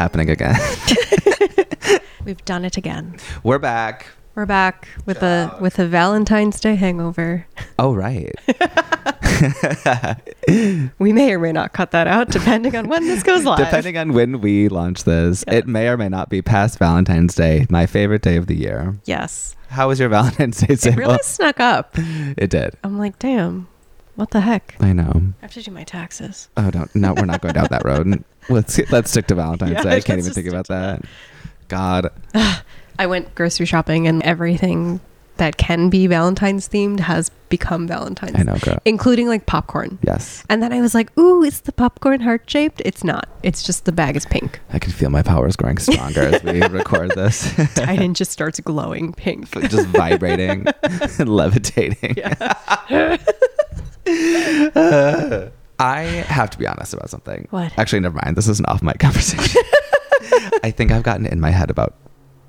happening again. We've done it again. We're back with a Valentine's Day hangover. Oh, right. We may or may not cut that out depending on when this goes live. Depending on when we launch this. Yeah. It may or may not be past Valentine's Day, my favorite day of the year. Yes. How was your Valentine's Day single? It really snuck up. It did. I'm like, damn, what the heck? I know. I have to do my taxes. Oh, no, we're not going down that road. Let's stick to Valentine's Day. I can't even think about that. God. I went grocery shopping and everything that can be Valentine's themed has become Valentine's. I know, girl. Including like popcorn. Yes. And then I was like, ooh, is the popcorn heart-shaped? It's not. It's just the bag is pink. I can feel my powers growing stronger as we record this. Titan just starts glowing pink. Just vibrating and levitating. Yeah. I have to be honest about something. What? Actually, never mind. This is an off-mic conversation. I think I've gotten in my head about...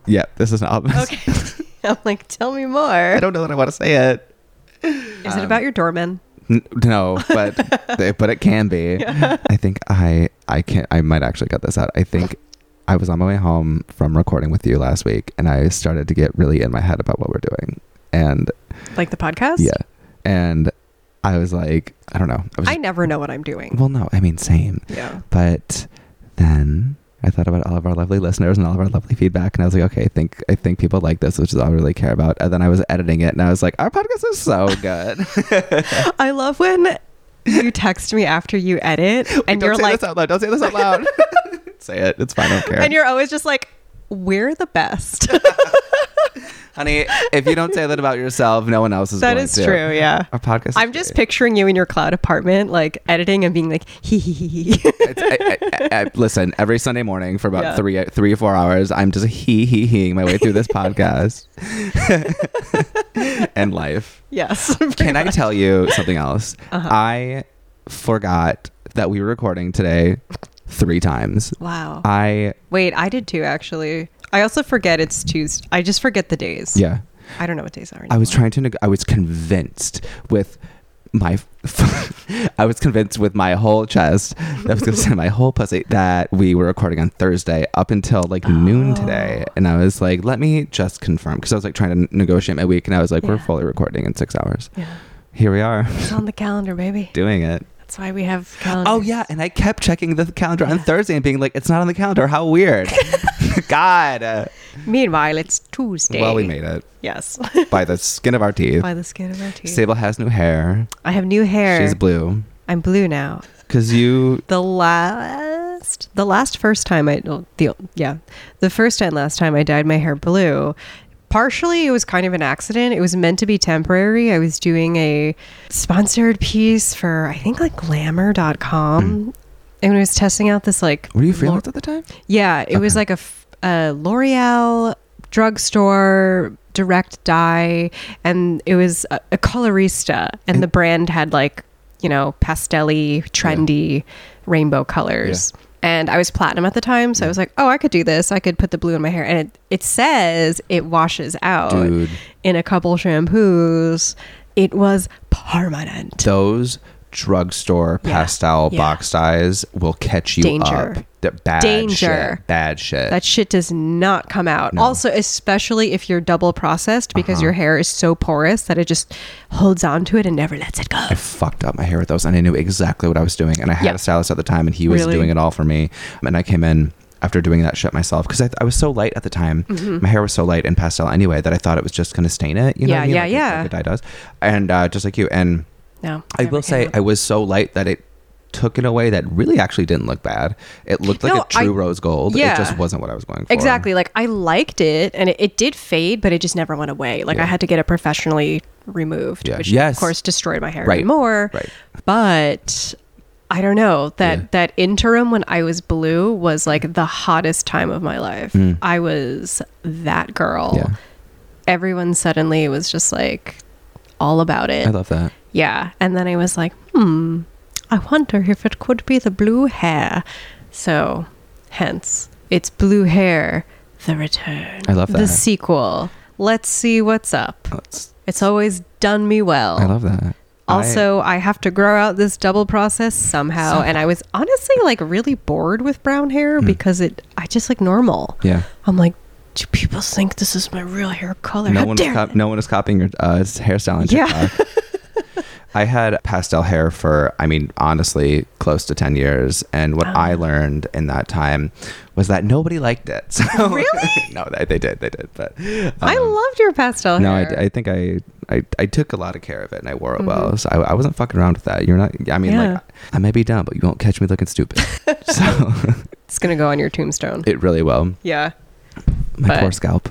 Yeah, this is an album. Okay. I'm like, tell me more. I don't know that I want to say it. Is it about your doorman? No, but it can be. Yeah. I think I might actually cut this out. I think I was on my way home from recording with you last week, and I started to get really in my head about what we're doing. And like the podcast? Yeah. And I was like, I don't know. I never know what I'm doing. Well, no, I mean, same. Yeah. But then... I thought about all of our lovely listeners and all of our lovely feedback, and I was like, okay, I think people like this, which is all I really care about. And then I was editing it, and I was like, our podcast is so good. I love when you text me after you edit, and you're like, don't say this out loud. Say it. It's fine. I don't care. And you're always just like, we're the best. Honey, if you don't say that about yourself, no one else is going to. That is true, yeah. Our podcast. I'm just picturing you in your cloud apartment, like editing and being like, hee hee hee hee. Listen, every Sunday morning for about three or 4 hours, I'm just hee-hee-heeing my way through this podcast and life. Yes. Can much. I tell you something else? Uh-huh. I forgot that we were recording today 3 times. Wow. I did too, actually. I also forget it's Tuesday. I just forget the days. Yeah. I don't know what days are anymore. I was convinced with my... I was convinced with my whole chest, that I was going to say my whole pussy, that we were recording on Thursday up until like noon today. And I was like, let me just confirm. Because I was like trying to negotiate my week. And I was like, we're fully recording in 6 hours. Yeah. Here we are. It's on the calendar, baby. Doing it. That's why we have calendars. Oh, yeah. And I kept checking the calendar on Thursday and being like, it's not on the calendar. How weird. God. Meanwhile, it's Tuesday. Well, we made it. Yes. By the skin of our teeth. Sable has new hair. I have new hair. She's blue. I'm blue now. Because you... The first and last time I dyed my hair blue... Partially, it was kind of an accident. It was meant to be temporary. I was doing a sponsored piece for, I think, like Glamour.com. Mm. And I was testing out this like... Were you freelance at the time? Yeah. It was like a L'Oreal drugstore direct dye. And it was a colorista. And the brand had like, you know, pastel-y, trendy rainbow colors. Yeah. And I was platinum at the time, so I was like, oh, I could do this. I could put the blue in my hair. And it says it washes out in a couple shampoos. It was permanent. Those drugstore pastel box dyes will catch you up. Bad shit. That shit does not come out. No. Also, especially if you're double processed, because your hair is so porous that it just holds on to it and never lets it go. I fucked up my hair with those, and I knew exactly what I was doing. And I had a stylist at the time, and he was doing it all for me. And I came in after doing that shit myself, because I was so light at the time. Mm-hmm. My hair was so light and pastel anyway that I thought it was just going to stain it. You know what I mean? Like a dye does. And just like you. And no, I will say I was so light that it took it away that really actually didn't look bad. It looked like a true rose gold. It just wasn't what I was going for. Exactly. Like I liked it, and it did fade, but it just never went away. Like I had to get it professionally removed, which of course destroyed my hair even more. Right. But I don't know that interim when I was blue was like the hottest time of my life. Mm. I was that girl. Yeah. Everyone suddenly was just like all about it. I love that. Yeah. And then I was like, I wonder if it could be the blue hair. So, hence, it's Blue Hair, The Return. I love that. The sequel. Let's see what's up. It's always done me well. I love that. Also, I have to grow out this double process somehow. And I was honestly like really bored with brown hair because I just like normal. Yeah. I'm like, do people think this is my real hair color? No one is copying your hairstyle on TikTok. Yeah. I had pastel hair for, honestly, close to 10 years. And what I learned in that time was that nobody liked it. So, really? No, they did. But I loved your pastel hair. No, I think I took a lot of care of it and I wore it well. So I wasn't fucking around with that. You're not, I may be dumb, but you won't catch me looking stupid. So it's going to go on your tombstone. It really will. Yeah. Poor scalp.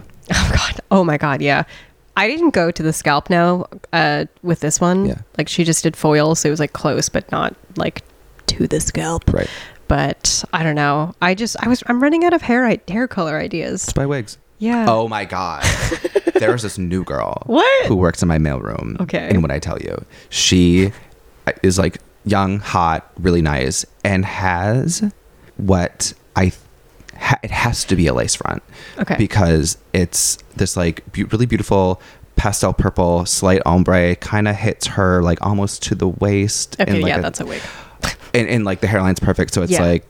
Oh my God. Yeah. I didn't go to the scalp now with this one. Yeah. Like she just did foil. So it was like close, but not like to the scalp. Right. But I don't know. I'm running out of hair color ideas. Just buy wigs. Yeah. Oh my God. There was this new girl who works in my mailroom. Okay. And when I tell you, she is like young, hot, really nice, and has what it has to be a lace front. Okay. Because it's this like really beautiful pastel purple, slight ombre, kind of hits her like almost to the waist. Okay. And, like, that's a wig. And like the hairline's perfect. So it's like,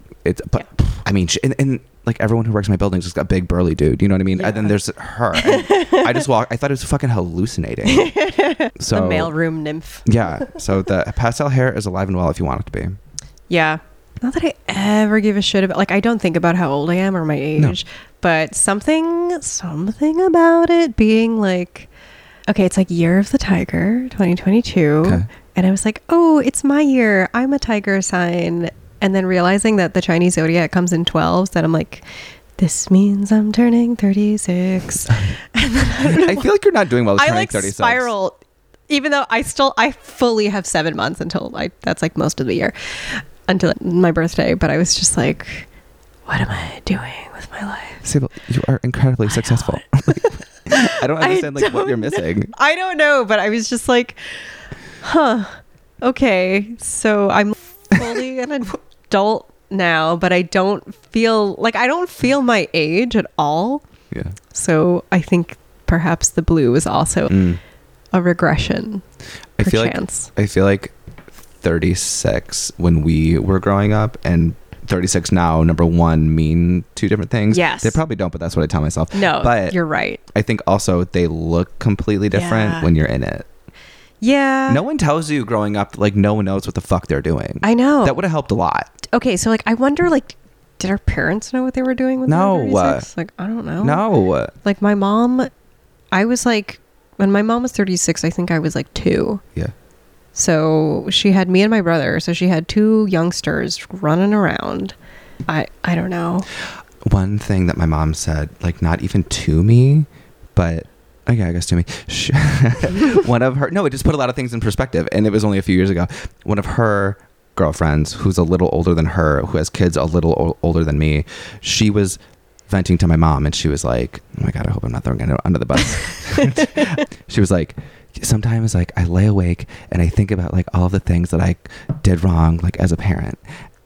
like everyone who works in my building just got big burly dude, you know what I mean? Yeah. And then there's her. I thought it was fucking hallucinating. So the mailroom nymph. Yeah. So the pastel hair is alive and well if you want it to be. Yeah. Not that I ever give a shit about, like, I don't think about how old I am or my age, but something about it being like, okay, it's like Year of the Tiger, 2022. Okay. And I was like, oh, it's my year. I'm a tiger sign. And then realizing that the Chinese zodiac comes in 12s, that I'm like, this means I'm turning 36. And then I feel like you're not doing well with turning 36. I like spiral, even though I fully have 7 months until that's like most of the year, until my birthday. But I was just like, what am I doing with my life? Sable, you are incredibly successful. I don't understand what you're missing. I don't know, but I was just like, huh, okay. So I'm fully an adult now, but I don't feel my age at all. Yeah. So I think perhaps the blue is also a regression. I feel like 36 when we were growing up and 36 now, number one, mean two different things. Yes. They probably don't, but that's what I tell myself. No, but you're right. I think also they look completely different when you're in it. Yeah. No one tells you growing up, like, no one knows what the fuck they're doing. I know. That would have helped a lot. Okay, so, like, I wonder, like, did our parents know what they were doing when they were 36? Like, I don't know. No. Like, my mom, I was, like, when my mom was 36, I think I was, like, 2. Yeah. So, she had me and my brother. So, she had two youngsters running around. I don't know. One thing that my mom said, like, not even to me, but... Okay, I guess to me. It just put a lot of things in perspective. And it was only a few years ago. One of her girlfriends, who's a little older than her, who has kids a little older than me, she was venting to my mom. And she was like, oh my God, I hope I'm not throwing it under the bus. She was like, sometimes like I lay awake and I think about like all the things that I did wrong, like as a parent.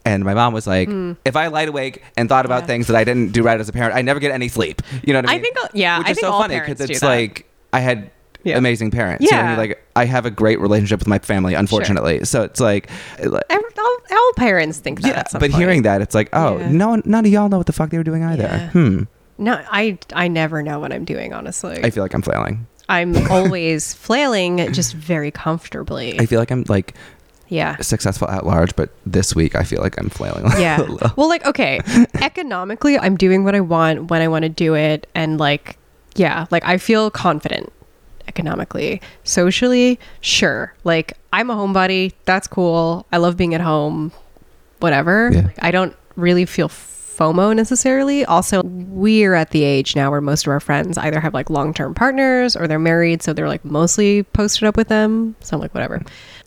And my mom was like, if I lied awake and thought about things that I didn't do right as a parent, I never get any sleep. You know what I mean? Which is so funny because it's like I had amazing parents. Yeah. You know what I mean? Like I have a great relationship with my family, unfortunately. Sure. So it's like all parents think that. Yeah, at some point. Hearing that, it's like, oh, no, none of y'all know what the fuck they were doing either. Yeah. No, I never know what I'm doing. Honestly, I feel like I'm flailing. I'm always flailing, just very comfortably. I feel like I'm like. Yeah. Successful at large, but this week I feel like I'm flailing. Yeah. Well, like, okay, economically, I'm doing what I want when I want to do it. And like, yeah, like I feel confident economically. Socially, sure. Like I'm a homebody. That's cool. I love being at home, whatever. Yeah. Like, I don't really feel FOMO necessarily. Also, we're at the age now where most of our friends either have like long-term partners or they're married, so they're like mostly posted up with them. So I'm like, whatever.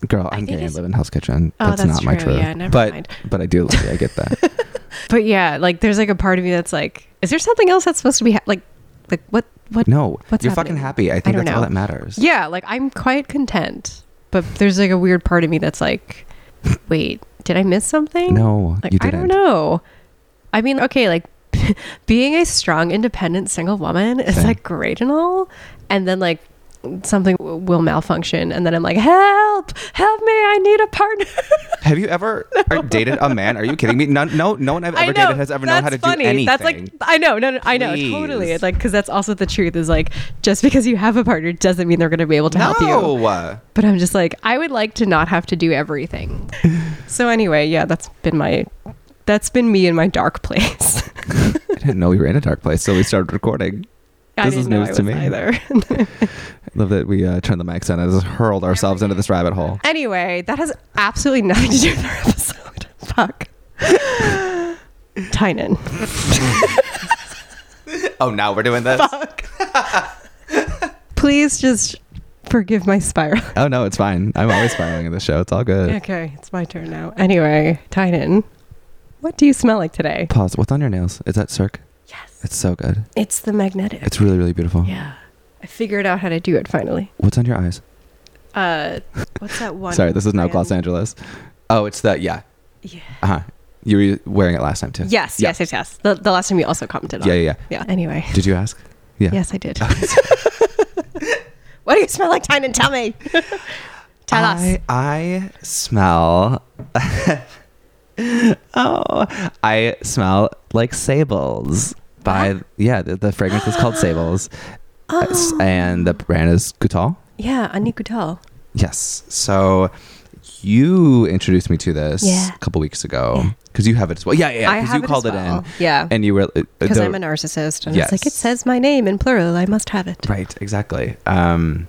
Girl, I'm gay. I live in Hell's Kitchen. That's not true. My truth. Yeah, never mind. But I do love you. I get that. But yeah, like there's like a part of me that's like, is there something else that's supposed to be like what? No, what's you're happening? Fucking happy. I think that's all that matters. Yeah, like I'm quite content, but there's like a weird part of me that's like, wait, did I miss something? No, like, you didn't. I don't know. I mean, okay, like being a strong, independent, single woman is like great and all. And then like something will malfunction, and then I'm like, help me, I need a partner. Have you ever dated a man? Are you kidding me? No one I've ever dated has ever known how to do anything. That's like, I know, no, I know, totally. It's like, because that's also the truth, is like, just because you have a partner doesn't mean they're going to be able to help you. But I'm just like, I would like to not have to do everything. So anyway, yeah, that's been me in my dark place. I didn't know we were in a dark place, so we started recording. This is news to me. I love that we turned the mics on and just hurled ourselves into this rabbit hole. Anyway, that has absolutely nothing to do with our episode. Fuck. Tynan. Oh, now we're doing this? Fuck. Please just forgive my spiral. Oh, no, it's fine. I'm always spiraling in the show. It's all good. Okay, it's my turn now. Anyway, Tynan, what do you smell like today? Pause. What's on your nails? Is that Cirque? Yes. It's so good. It's the magnetic. It's really, really beautiful. Yeah. I figured out how to do it finally. What's on your eyes? What's that one? Sorry, this is now Los Angeles. Oh, it's the, yeah. Yeah. Uh-huh. You were wearing it last time too. Yes, yeah. Yes. The last time you also commented on it. Yeah. Anyway. Did you ask? Yeah. Yes, I did. What do you smell like, Tynan? Tell me. Tell us. I smell... Oh, I smell like sables by, the fragrance is called Sables. Oh. And the brand is Goutal. Yeah, Annick Goutal. Yes. So you introduced me to this a couple weeks ago because you have it as well. Yeah. Because you called it in. Yeah. And you were. Because I'm a narcissist. And it's like, it says my name in plural. I must have it. Right. Exactly. And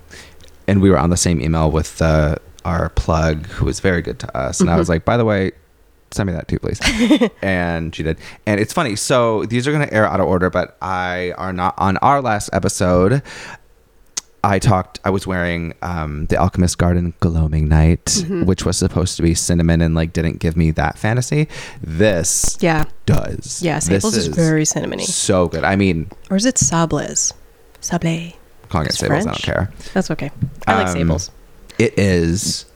we were on the same email with our plug, who was very good to us. And I was like, by the way, send me that too, please. And she did. And it's funny. So these are going to air out of order, but on our last episode, I was wearing the Alchemist Garden Gloaming Night, which was supposed to be cinnamon and like didn't give me that fantasy. This does. Yeah, Sables is very cinnamony. So good. I mean. Or is it Sables? Sablé. I'm calling it Sables. French. I don't care. That's okay. I like Sables. It is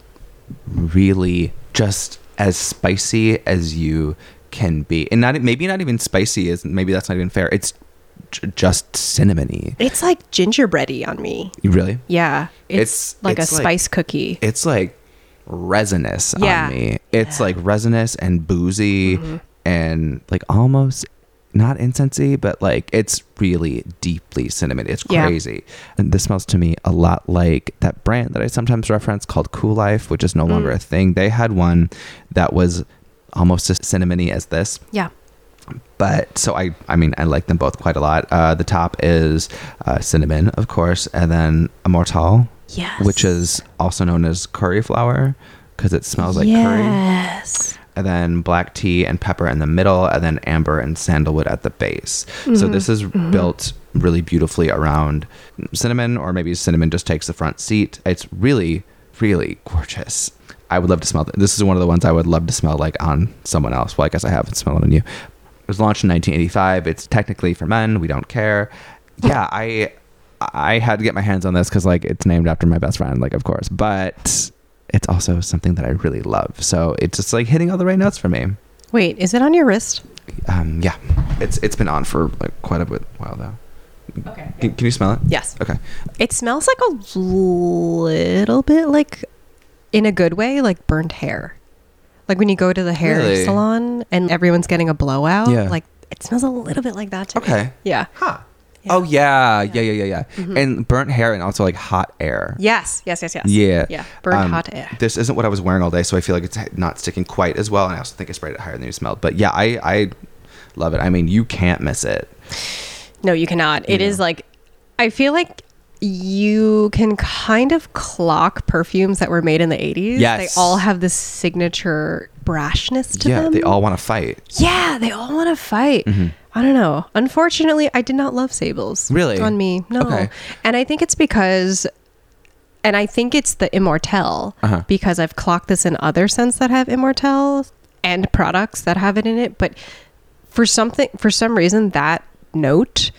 really just as spicy as you can be, and maybe that's not even fair. It's just cinnamony. It's like gingerbready on me. Really? Yeah. It's like spice cookie. It's like resinous on me. It's like resinous and boozy and like almost not incensey, but like it's really deeply cinnamon. It's crazy. And this smells to me a lot like that brand that I sometimes reference called Cool Life, which is no longer a thing. They had one that was almost as cinnamony as this. Yeah. But so I mean, I like them both quite a lot. The top is cinnamon, of course, and then Immortelle, which is also known as curry flower because it smells like curry. Yes. And then black tea and pepper in the middle, and then amber and sandalwood at the base. So this is built really beautifully around cinnamon, or maybe cinnamon just takes the front seat. It's really, really gorgeous. I would love to smell this. Is one of the ones I would love to smell like on someone else. Well, I guess I haven't smelled it on you. It was launched in 1985. It's technically for men. We don't care. Yeah, I had to get my hands on this because like it's named after my best friend, like of course. But it's also something that I really love. So it's just like hitting all the right notes for me. Wait, is it on your wrist? Yeah. It's been on for like quite a bit while though. Okay. Can you smell it? Yes. Okay. It smells like a little bit like, in a good way, like burnt hair. Like when you go to the hair salon and everyone's getting a blowout. Yeah. Like it smells a little bit like that to me. Okay. Yeah. Huh. Yeah. Oh, yeah. And burnt hair and also like hot air. Yes. Yeah, burnt hot air. This isn't what I was wearing all day, so I feel like it's not sticking quite as well. And I also think I sprayed it higher than you smelled. But yeah, I love it. I mean, you can't miss it. No, you cannot. It is like, I feel like you can kind of clock perfumes that were made in the 80s. Yes. They all have this signature brashness to them. Yeah, they all want to fight. Mm-hmm. I don't know. Unfortunately, I did not love Sables. Really? On me. No. Okay. And I think it's because, and I think it's the Immortelle, because I've clocked this in other scents that have Immortelle and products that have it in it. But for some reason, that note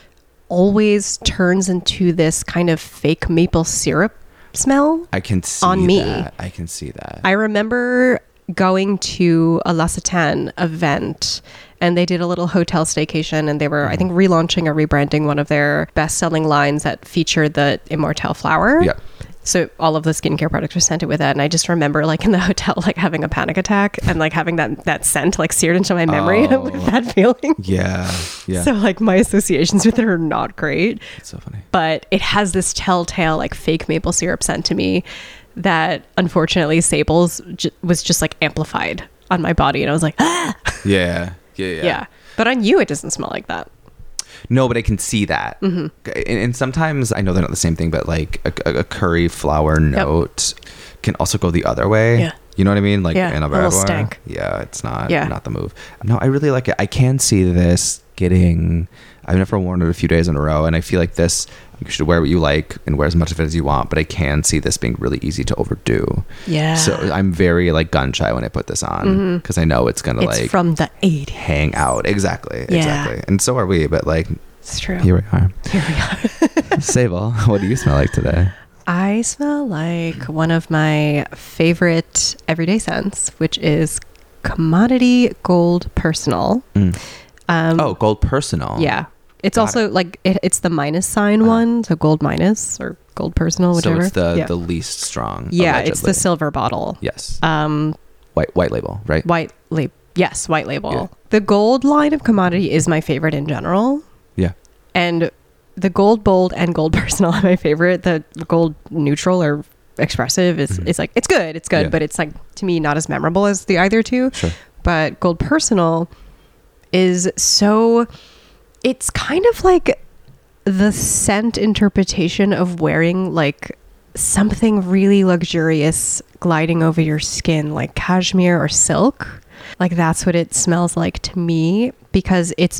always turns into this kind of fake maple syrup smell. I can see that. I remember going to a L'Occitane event, and they did a little hotel staycation, and they were, I think, relaunching or rebranding one of their best-selling lines that featured the Immortelle flower. Yeah. So all of the skincare products were scented with that. And I just remember, like, in the hotel, like, having a panic attack and, like, having that scent, like, seared into my memory with that feeling. Yeah. Yeah. So, like, my associations with it are not great. It's so funny. But it has this telltale, like, fake maple syrup scent to me that, unfortunately, Sable's was just, like, amplified on my body. And I was like, ah! Yeah. But on you, it doesn't smell like that. No, but I can see that. Mm-hmm. And sometimes, I know they're not the same thing, but like a curry flower note can also go the other way. Yeah. You know what I mean? Like an Aberdeen. Yeah, it's not the move. No, I really like it. I can see this getting, I've never worn it a few days in a row, and I feel like this, you should wear what you like and wear as much of it as you want, but I can see this being really easy to overdo. Yeah. So I'm very like gun shy when I put this on, because I know it's going to like from the 80s hang out. Exactly. And so are we, but like, it's true. Here we are. Sable, what do you smell like today? I smell like one of my favorite everyday scents, which is Commodity Gold Personal. Gold Personal. Yeah. It's it's the -sign one, so Gold Minus or Gold Personal, whichever. So it's the least strong. Yeah, allegedly. It's the silver bottle. Yes. White label, right? Yes, white label. Yeah. The gold line of Commodity is my favorite in general. Yeah. And the Gold Bold and Gold Personal are my favorite. The Gold Neutral or Expressive is it's like it's good, but it's like to me not as memorable as the either two. Sure. But Gold Personal is so. It's kind of like the scent interpretation of wearing like something really luxurious gliding over your skin, like cashmere or silk. Like that's what it smells like to me, because it's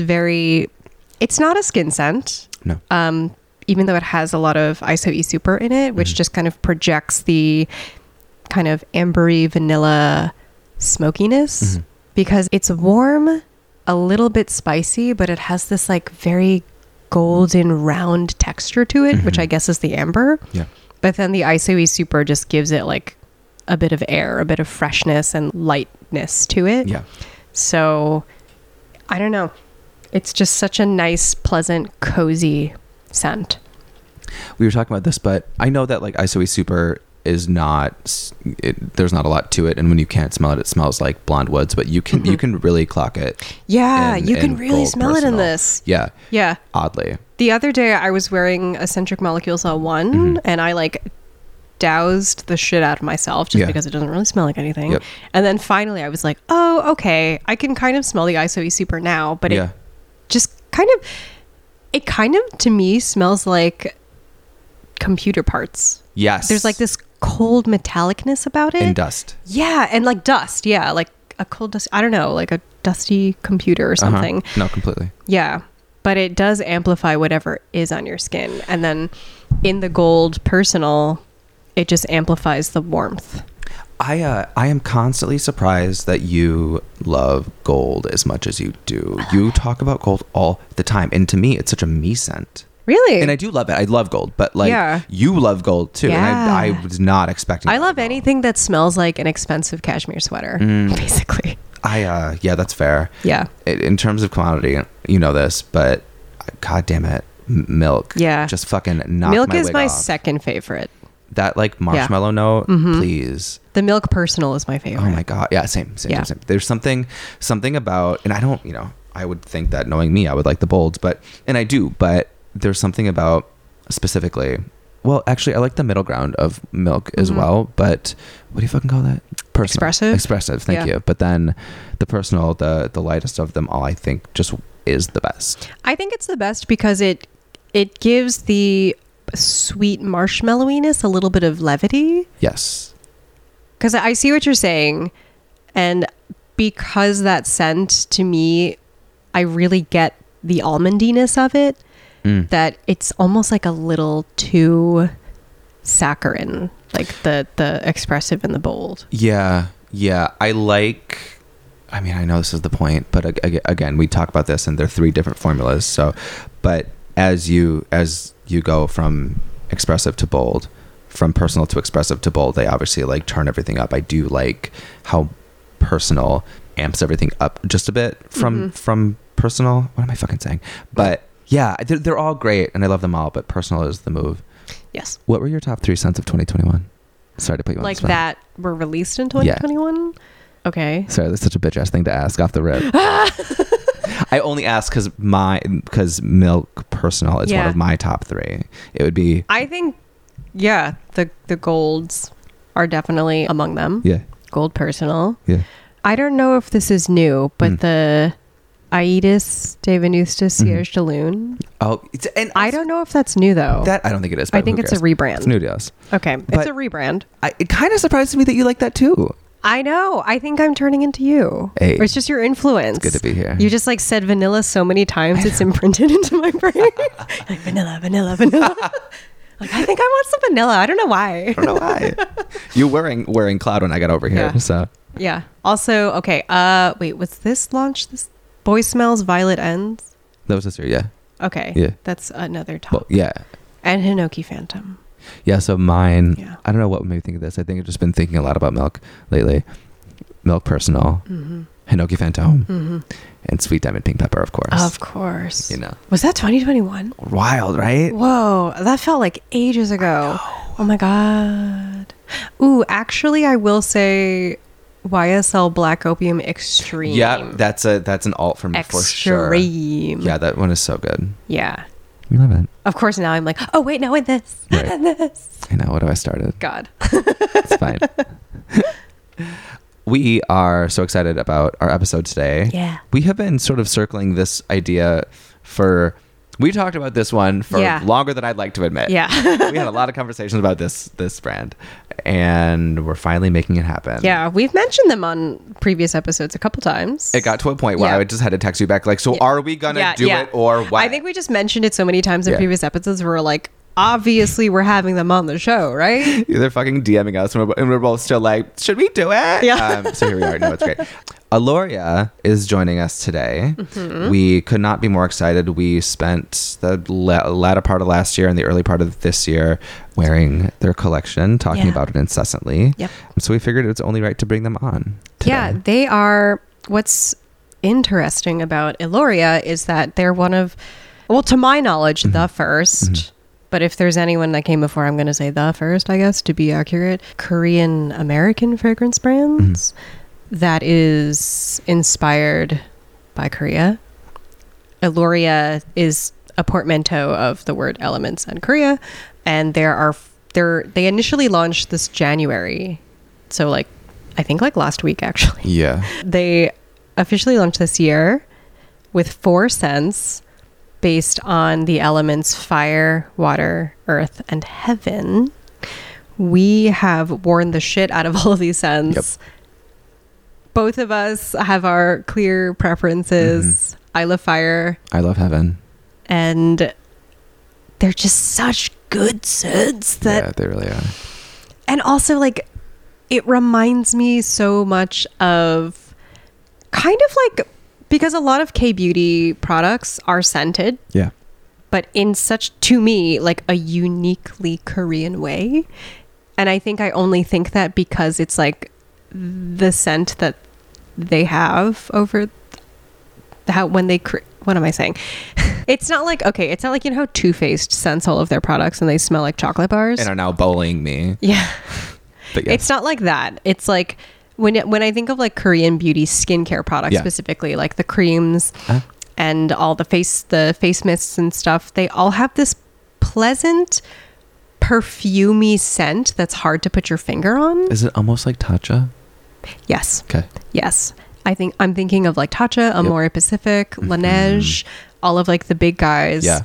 not a skin scent. No. Even though it has a lot of ISO-E super in it, which just kind of projects the kind of ambery vanilla smokiness, because it's warm, a little bit spicy, but it has this like very golden round texture to it, which I guess is the amber. Yeah. But then the ISO-E super just gives it like a bit of air, a bit of freshness and lightness to it. Yeah. So I don't know. It's just such a nice, pleasant, cozy scent. We were talking about this, but I know that like ISO-E super is not, there's not a lot to it, and when you can't smell it, it smells like blonde woods, but you can really clock it. Yeah, you can really smell it in this. Yeah. Yeah. Oddly. The other day I was wearing Eccentric Molecules L1 and I like doused the shit out of myself just because it doesn't really smell like anything. Yep. And then finally I was like, oh, okay, I can kind of smell the ISO-E super now, but it just kind of to me smells like computer parts. Yes. There's like this cold metallicness about it. And dust. Yeah. And like dust. Yeah. Like a cold dust. I don't know. Like a dusty computer or something. Uh-huh. No, completely. Yeah. But it does amplify whatever is on your skin. And then in the Gold Personal, it just amplifies the warmth. I am constantly surprised that you love gold as much as you do. You talk about gold all the time. And to me, it's such a me scent. Really? And I do love it. I love gold, but like you love gold too. Yeah. And I was not expecting that. I love anything that smells like an expensive cashmere sweater, basically. Yeah, that's fair. Yeah. In terms of commodity, you know this, but God damn it. Milk. Yeah. Just fucking knock Milk my is wig my off. Second favorite. That like marshmallow note, please. The Milk Personal is my favorite. Oh my God. Yeah. Same. There's something about, and I don't, I would think that knowing me, I would like the bolds, and I do, but there's something about specifically, well, actually I like the middle ground of Milk as well, but what do you fucking call that? Personal. Expressive. Thank you. But then the Personal, the lightest of them all, I think just is the best. I think it's the best because it gives the sweet marshmallowiness a little bit of levity. Yes. Because I see what you're saying. And because that scent to me, I really get the almondiness of it. That it's almost like a little too saccharine, like the expressive and the bold. Yeah. I know this is the point, but again, we talk about this and there are three different formulas. So, but as you go from expressive to bold, from personal to expressive to bold, they obviously like turn everything up. I do like how personal amps everything up just a bit from personal. What am I fucking saying? But yeah, they're all great and I love them all, but personal is the move. Yes. What were your top 3 cents of 2021? Sorry to put you on the spot. Like that were released in 2021? Yeah. Okay. Sorry, that's such a bitch ass thing to ask off the rip. I only ask because Milk Personal is one of my top three. It would be. I think, yeah, the golds are definitely among them. Yeah. Gold Personal. Yeah. I don't know if this is new, but the Aedes de Venusta Cierge de Lune. Oh, and I don't know if that's new though. That I don't think it is. But I think it's a rebrand. It's new to us. Okay, but it's a rebrand. It kind of surprises me that you like that too. I know. I think I'm turning into you. Hey, or it's just your influence. It's good to be here. You just like said vanilla so many times it's imprinted into my brain. Like vanilla, vanilla, vanilla. Like I think I want some vanilla. I don't know why. I don't know why. You're wearing cloud when I got over here. Yeah. So yeah. Also, okay. Wait, was this launched? This Boy Smells Violet Ends. That was this year. Yeah. Okay. Yeah. That's another top. Well, yeah. And Hinoki Phantom. Yeah, so mine, I don't know what made me think of this. I think I've just been thinking a lot about Milk lately. Milk Personal, Hinoki Phantom, and Sweet Diamond Pink Pepper, of course. Of course. You know. Was that 2021? Wild, right? Whoa, that felt like ages ago. Oh my God. Ooh, actually, I will say YSL Black Opium Extreme. Yeah, that's an alt for me for sure. Extreme. Yeah, that one is so good. Yeah. You love it. Of course, now I'm like, oh, wait, no, and this, right. And this. I know. What do I start with? God. It's fine. We are so excited about our episode today. Yeah. We have been sort of circling this idea we talked about this one for longer than I'd like to admit. Yeah. We had a lot of conversations about this brand, and we're finally making it happen. Yeah. We've mentioned them on previous episodes a couple times. It got to a point where I just had to text you back like, so are we going to do it or what? I think we just mentioned it so many times in previous episodes where we're like, obviously we're having them on the show, right? They're fucking DMing us and we're both still like, should we do it? Yeah. So here we are. No, it's great. Alloria is joining us today. Mm-hmm. We could not be more excited. We spent the latter part of last year and the early part of this year wearing their collection, talking about it incessantly. Yep. So we figured it's only right to bring them on today. Yeah, they are. What's interesting about Alloria is that they're one of, well, to my knowledge, the first. Mm-hmm. But if there's anyone that came before, I'm going to say the first, I guess, to be accurate, Korean-American fragrance brands that is inspired by Korea. Alloria is a portmanteau of the word elements and Korea. And they initially launched this January. So like, I think like last week, actually. Yeah. They officially launched this year with 4 scents. Based on the elements fire, water, earth, and heaven. We have worn the shit out of all of these scents. Yep. Both of us have our clear preferences. Mm-hmm. I love fire. I love heaven. And they're just such good scents that... Yeah, they really are. And also, like, it reminds me so much of kind of like... Because a lot of K-beauty products are scented. Yeah. But in such, to me, like a uniquely Korean way. And I think I only think that because it's like the scent that they have over how when they what am I saying? It's not like, you know how Too Faced scents all of their products and they smell like chocolate bars? And are now bullying me. Yeah. But yes. It's not like that. It's like... When I think of like Korean beauty skincare products specifically, like the creams and all the face mists and stuff, they all have this pleasant perfumey scent that's hard to put your finger on. Is it almost like Tatcha? Yes. Okay. Yes. I'm thinking of like Tatcha, Amore Pacific, Laneige, all of like the big guys. Yeah.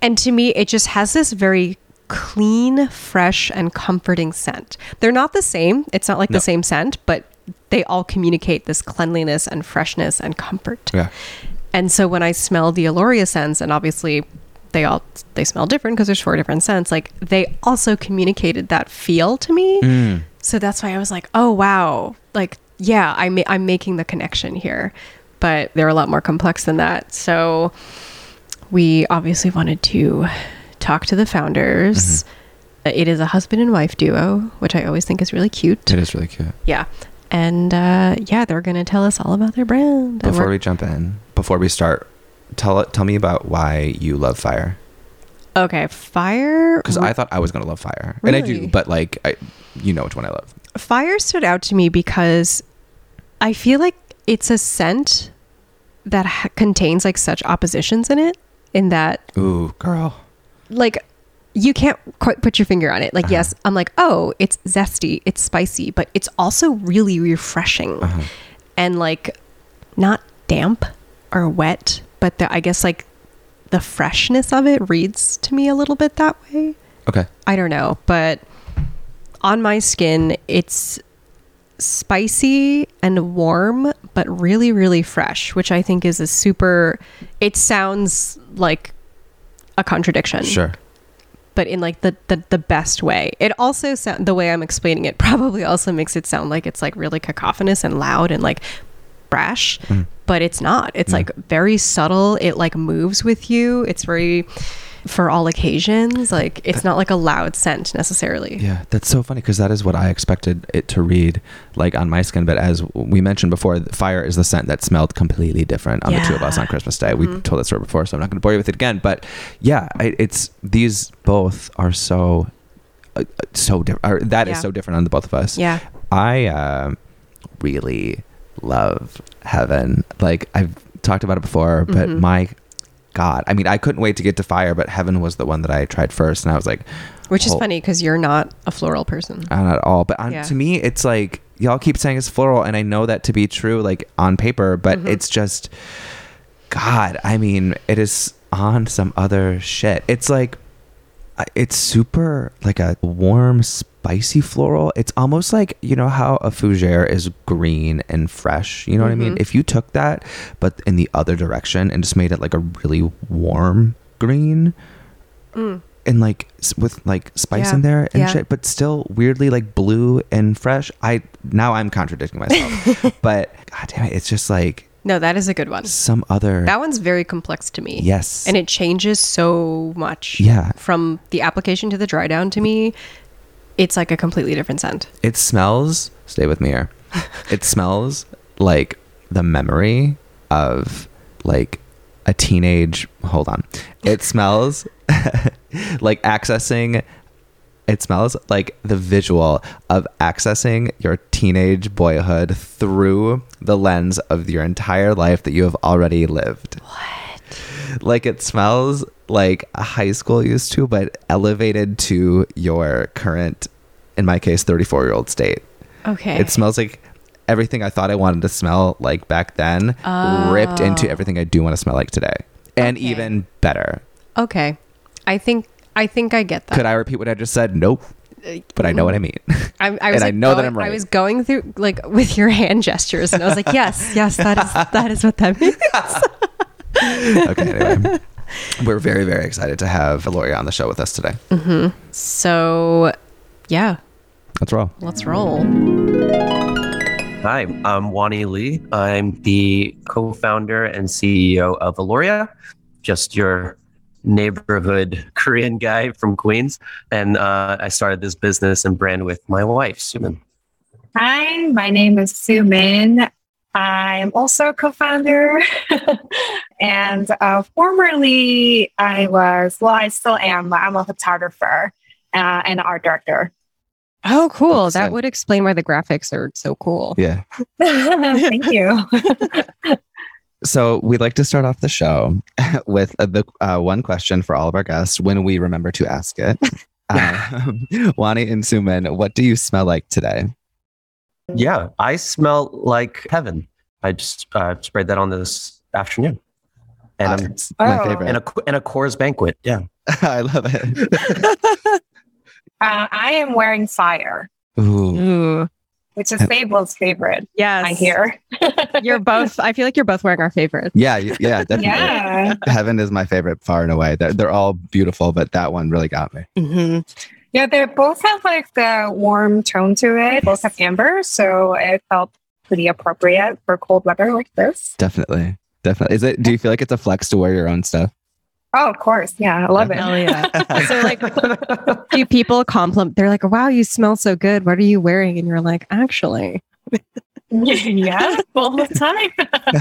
And to me, it just has this very clean, fresh, and comforting scent. They're not the same. It's not like the same scent, but they all communicate this cleanliness and freshness and comfort. Yeah. And so when I smell the Alloria scents, and obviously they smell different because there's 4 different scents, like they also communicated that feel to me. Mm. So that's why I was like, oh wow, like yeah, I'm making the connection here. But they're a lot more complex than that. So we obviously wanted to talk to the founders. It is a husband and wife duo, which I always think is really cute. It is really cute. Yeah. And they're going to tell us all about their brand. Before we jump in, before we start, tell me about why you love fire. Okay, fire. Because I thought I was going to love fire. Really? And I do, but you know which one I love. Fire stood out to me because I feel like it's a scent that contains such oppositions in it. In that, ooh, girl, you can't quite put your finger on it. Like, uh-huh. Yes, I'm like, oh, it's zesty, it's spicy, but it's also really refreshing, uh-huh. and not damp or wet, but I guess the freshness of it reads to me a little bit that way. Okay, I don't know, but on my skin, it's spicy and warm, but really, really fresh, which I think is it sounds like a contradiction. Sure. But in the best way. It also sound, the way I'm explaining it probably also makes it sound like it's really cacophonous and loud and brash, but it's not. It's very subtle. It moves with you. It's very for all occasions. It's not a loud scent necessarily. Yeah, that's so funny because that is what I expected it to read on my skin. But as we mentioned before, fire is the scent that smelled completely different on the two of us on Christmas Day. We told that story before, so I'm not going to bore you with it again. But yeah, it's these both are so different. That is so different on the both of us. Yeah, I really love Heaven. I've talked about it before, but my God, I mean, I couldn't wait to get to fire, but Heaven was the one that I tried first, and I was which is funny because you're not a floral person. I'm not at all, but to me, it's y'all keep saying it's floral, and I know that to be true, on paper, but it's just, God, I mean, it is on some other shit. It's it's super a warm, spicy floral. It's almost you know how a fougere is green and fresh, you know what I mean? If you took that but in the other direction and just made it a really warm green and with spice in there and shit, but still weirdly blue and fresh. I'm contradicting myself. But God damn it, it's just no, that is a good one. That one's very complex to me. Yes. And it changes so much. Yeah. From the application to the dry down, to me, it's a completely different scent. It smells, stay with me here. It smells the memory of a teenage, hold on. It smells it smells like the visual of accessing your teenage boyhood through the lens of your entire life that you have already lived. What? It smells like a high school used to, but elevated to your current, in my case, 34-year-old state. Okay. It smells like everything I thought I wanted to smell like back then, ripped into everything I do want to smell like today. And even better. Okay. I think I get that. Could I repeat what I just said? Nope. But I know what I mean. I know that I'm right. I was going through with your hand gestures, and I was yes, that is what that means. Okay, anyway. We're very, very excited to have Valoria on the show with us today. Mm-hmm. So, yeah. Let's roll. Hi, I'm Wani Lee. I'm the co-founder and CEO of Valoria, just your neighborhood Korean guy from Queens, and I started this business and brand with my wife Sumin. Hi, my name is Sumin. I'm also a co-founder and formerly I still am. I'm a photographer and art director. Oh, cool. That would explain why the graphics are so cool. Yeah. Thank you. So we'd like to start off the show with the one question for all of our guests when we remember to ask it. Wani and Sumin, what do you smell like today? Yeah, I smell like heaven. I just sprayed that on this afternoon. And my favorite. And a Coors Banquet. Yeah. I love it. I am wearing fire. Ooh. Which is Fable's favorite. Yes. I hear. I feel like you're both wearing our favorite. Yeah, definitely. Yeah. Heaven is my favorite far and away. They're all beautiful, but that one really got me. Mm-hmm. Yeah, they both have the warm tone to it. Both have amber, so it felt pretty appropriate for cold weather like this. Definitely. Do you feel like it's a flex to wear your own stuff? Oh, of course. Yeah, I love it. Oh, yeah. So, a few people compliment. They're like, wow, you smell so good. What are you wearing? And you're like, actually. Yeah, all the time.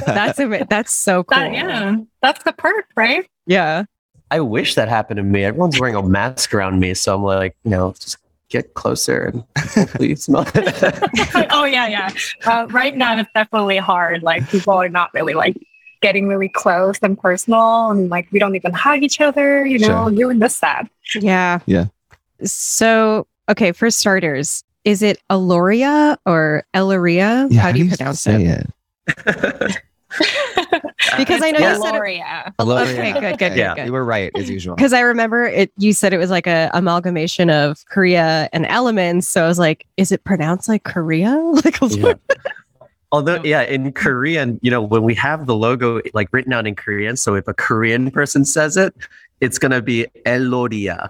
That's so cool. That's the perk, right? Yeah. I wish that happened to me. Everyone's wearing a mask around me, so I'm like, just get closer and hopefully smell it. Right now it's definitely hard. Like, people are not really getting really close and personal, and we don't even hug each other. Sure. You and this, that. Yeah. Yeah. So, okay, for starters, is it Eloria or Eloria? Yeah, how do you pronounce it? Because I know you said Eloria. Okay, good. Yeah, good. You were right as usual. Because I remember it. You said it was like a amalgamation of Korea and elements. So I was like, is it pronounced like Korea? Although, in Korean, when we have the logo written out in Korean, so if a Korean person says it, it's gonna be Eloria.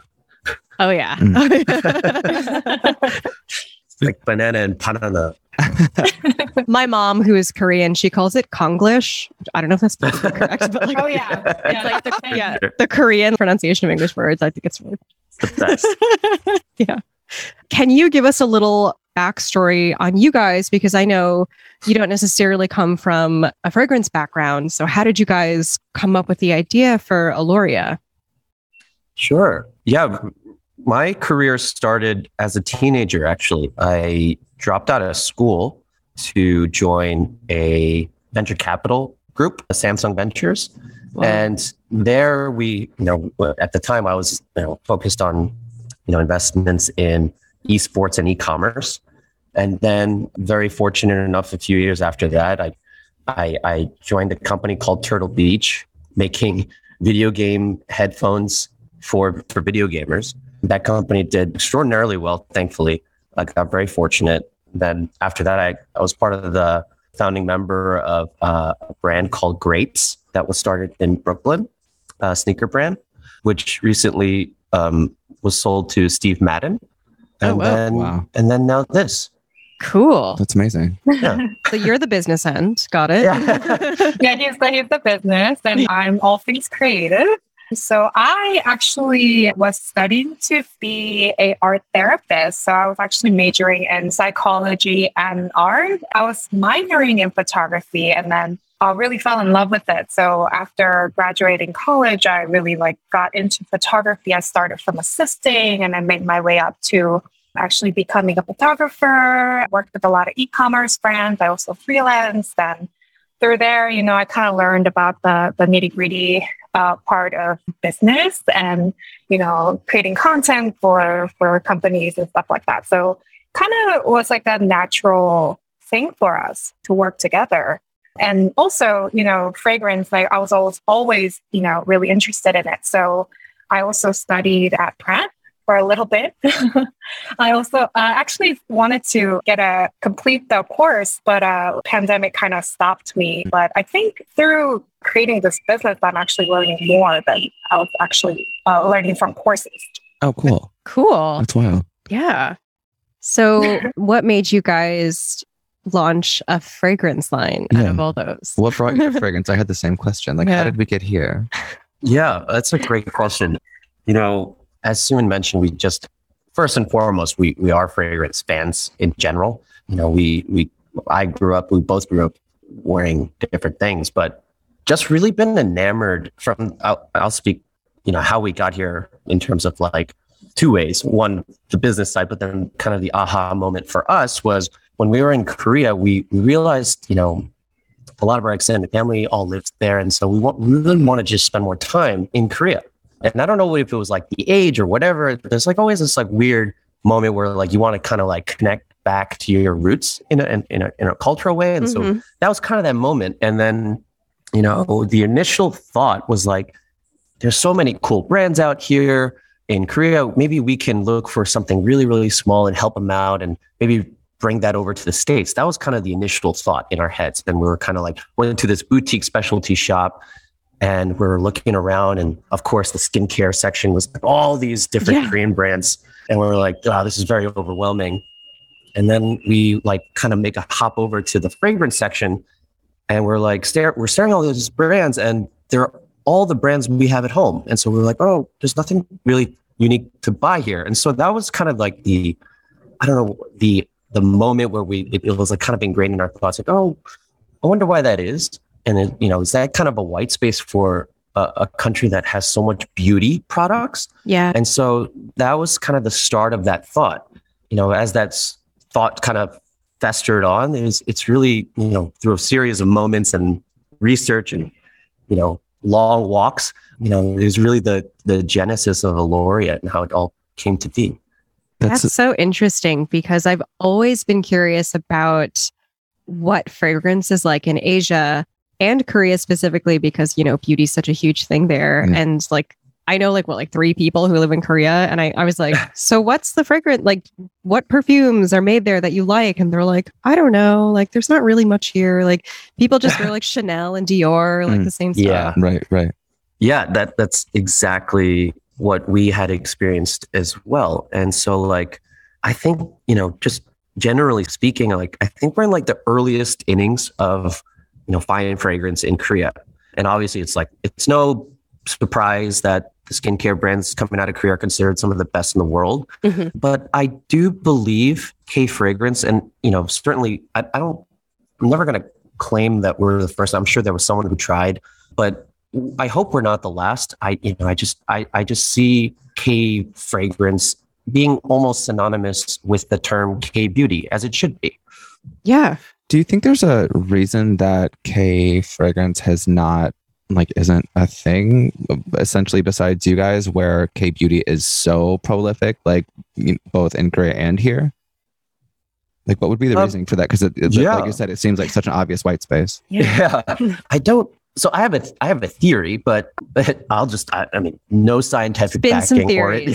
Oh yeah. Like banana and banana. My mom, who is Korean, she calls it Konglish. I don't know if that's correct, but the Korean pronunciation of English words. I think it's really the best. Yeah. Can you give us a little backstory on you guys? Because I know you don't necessarily come from a fragrance background. So how did you guys come up with the idea for Eloria? Sure. Yeah. My career started as a teenager, actually. I dropped out of school to join a venture capital group, Samsung Ventures. Wow. And there we, at the time I was focused on, investments in esports and e-commerce. And then very fortunate enough, a few years after that, I joined a company called Turtle Beach, making video game headphones for video gamers. That company did extraordinarily well, thankfully. I got very fortunate. Then after that, I was part of the founding member of a brand called Grapes that was started in Brooklyn, a sneaker brand, which recently was sold to Steve Madden. And and then now this. Cool. That's amazing. Yeah. So you're the business end. Got it. Yeah, he's the business, and I'm all things creative. So I actually was studying to be an art therapist. So I was actually majoring in psychology and art. I was minoring in photography, and then I really fell in love with it. So after graduating college, I really got into photography. I started from assisting, and I made my way up to actually becoming a photographer. I worked with a lot of e-commerce brands. I also freelanced, and through there, I kind of learned about the nitty-gritty part of business and, creating content for companies and stuff like that. So kind of was a natural thing for us to work together. And also, fragrance, I was always, really interested in it. So I also studied at Pratt for a little bit. I also actually wanted to complete the course, but pandemic kind of stopped me. But I think through creating this business, I'm actually learning more than I was actually learning from courses. Oh, cool. Cool. That's wild. Yeah. So what made you guys launch a fragrance line out of all those? What brought you to fragrance? I had the same question. How did we get here? Yeah, that's a great question. As Suman mentioned, we just, first and foremost, we are fragrance fans in general. We both grew up wearing different things, but just really been enamored from, I'll speak, how we got here in terms of two ways. One, the business side, but then kind of the aha moment for us was when we were in Korea, we realized, a lot of our extended family all lived there. And so we really want to just spend more time in Korea. And I don't know if it was the age or whatever. There's always this weird moment where you want to kind of connect back to your roots in a cultural way. And so that was kind of that moment. And then, the initial thought was there's so many cool brands out here in Korea. Maybe we can look for something really, really small and help them out and maybe bring that over to the States. That was kind of the initial thought in our heads. Then we were kind of went into this boutique specialty shop. And we're looking around, and of course, the skincare section was all these different Korean brands. And we're wow, this is very overwhelming. And then we kind of make a hop over to the fragrance section, and we're we're staring at all those brands, and they're all the brands we have at home. And so we're oh, there's nothing really unique to buy here. And so that was kind of the the moment where it was like kind of ingrained in our thoughts, like, oh, I wonder why that is. And then, is that kind of a white space for a country that has so much beauty products? Yeah. And so that was kind of the start of that thought. As that thought kind of festered on, it's really, through a series of moments and research and, long walks, it was really the genesis of Alluriate and how it all came to be. That's so interesting, because I've always been curious about what fragrance is like in Asia and Korea specifically, because, beauty is such a huge thing there. Mm. And I know three people who live in Korea, and I was like, so what's the fragrance? What perfumes are made there that you like? And they're like, I don't know. There's not really much here. People just wear Chanel and Dior, the same stuff. Yeah, right. Yeah, that's exactly what we had experienced as well. And so I think, just generally speaking, I think we're in the earliest innings of, fine fragrance in Korea. And obviously it's no surprise that the skincare brands coming out of Korea are considered some of the best in the world. Mm-hmm. But I do believe K-fragrance, and certainly I'm never going to claim that we're the first. I'm sure there was someone who tried, but I hope we're not the last. I just see K-fragrance being almost synonymous with the term K-beauty, as it should be. Yeah. Do you think there's a reason that K-fragrance has not isn't a thing, essentially, besides you guys, where K-beauty is so prolific, both in Korea and here? What would be the reason for that? Because like you said, it seems like such an obvious white space. Yeah. I have a theory, but I'll just, no scientific backing for it.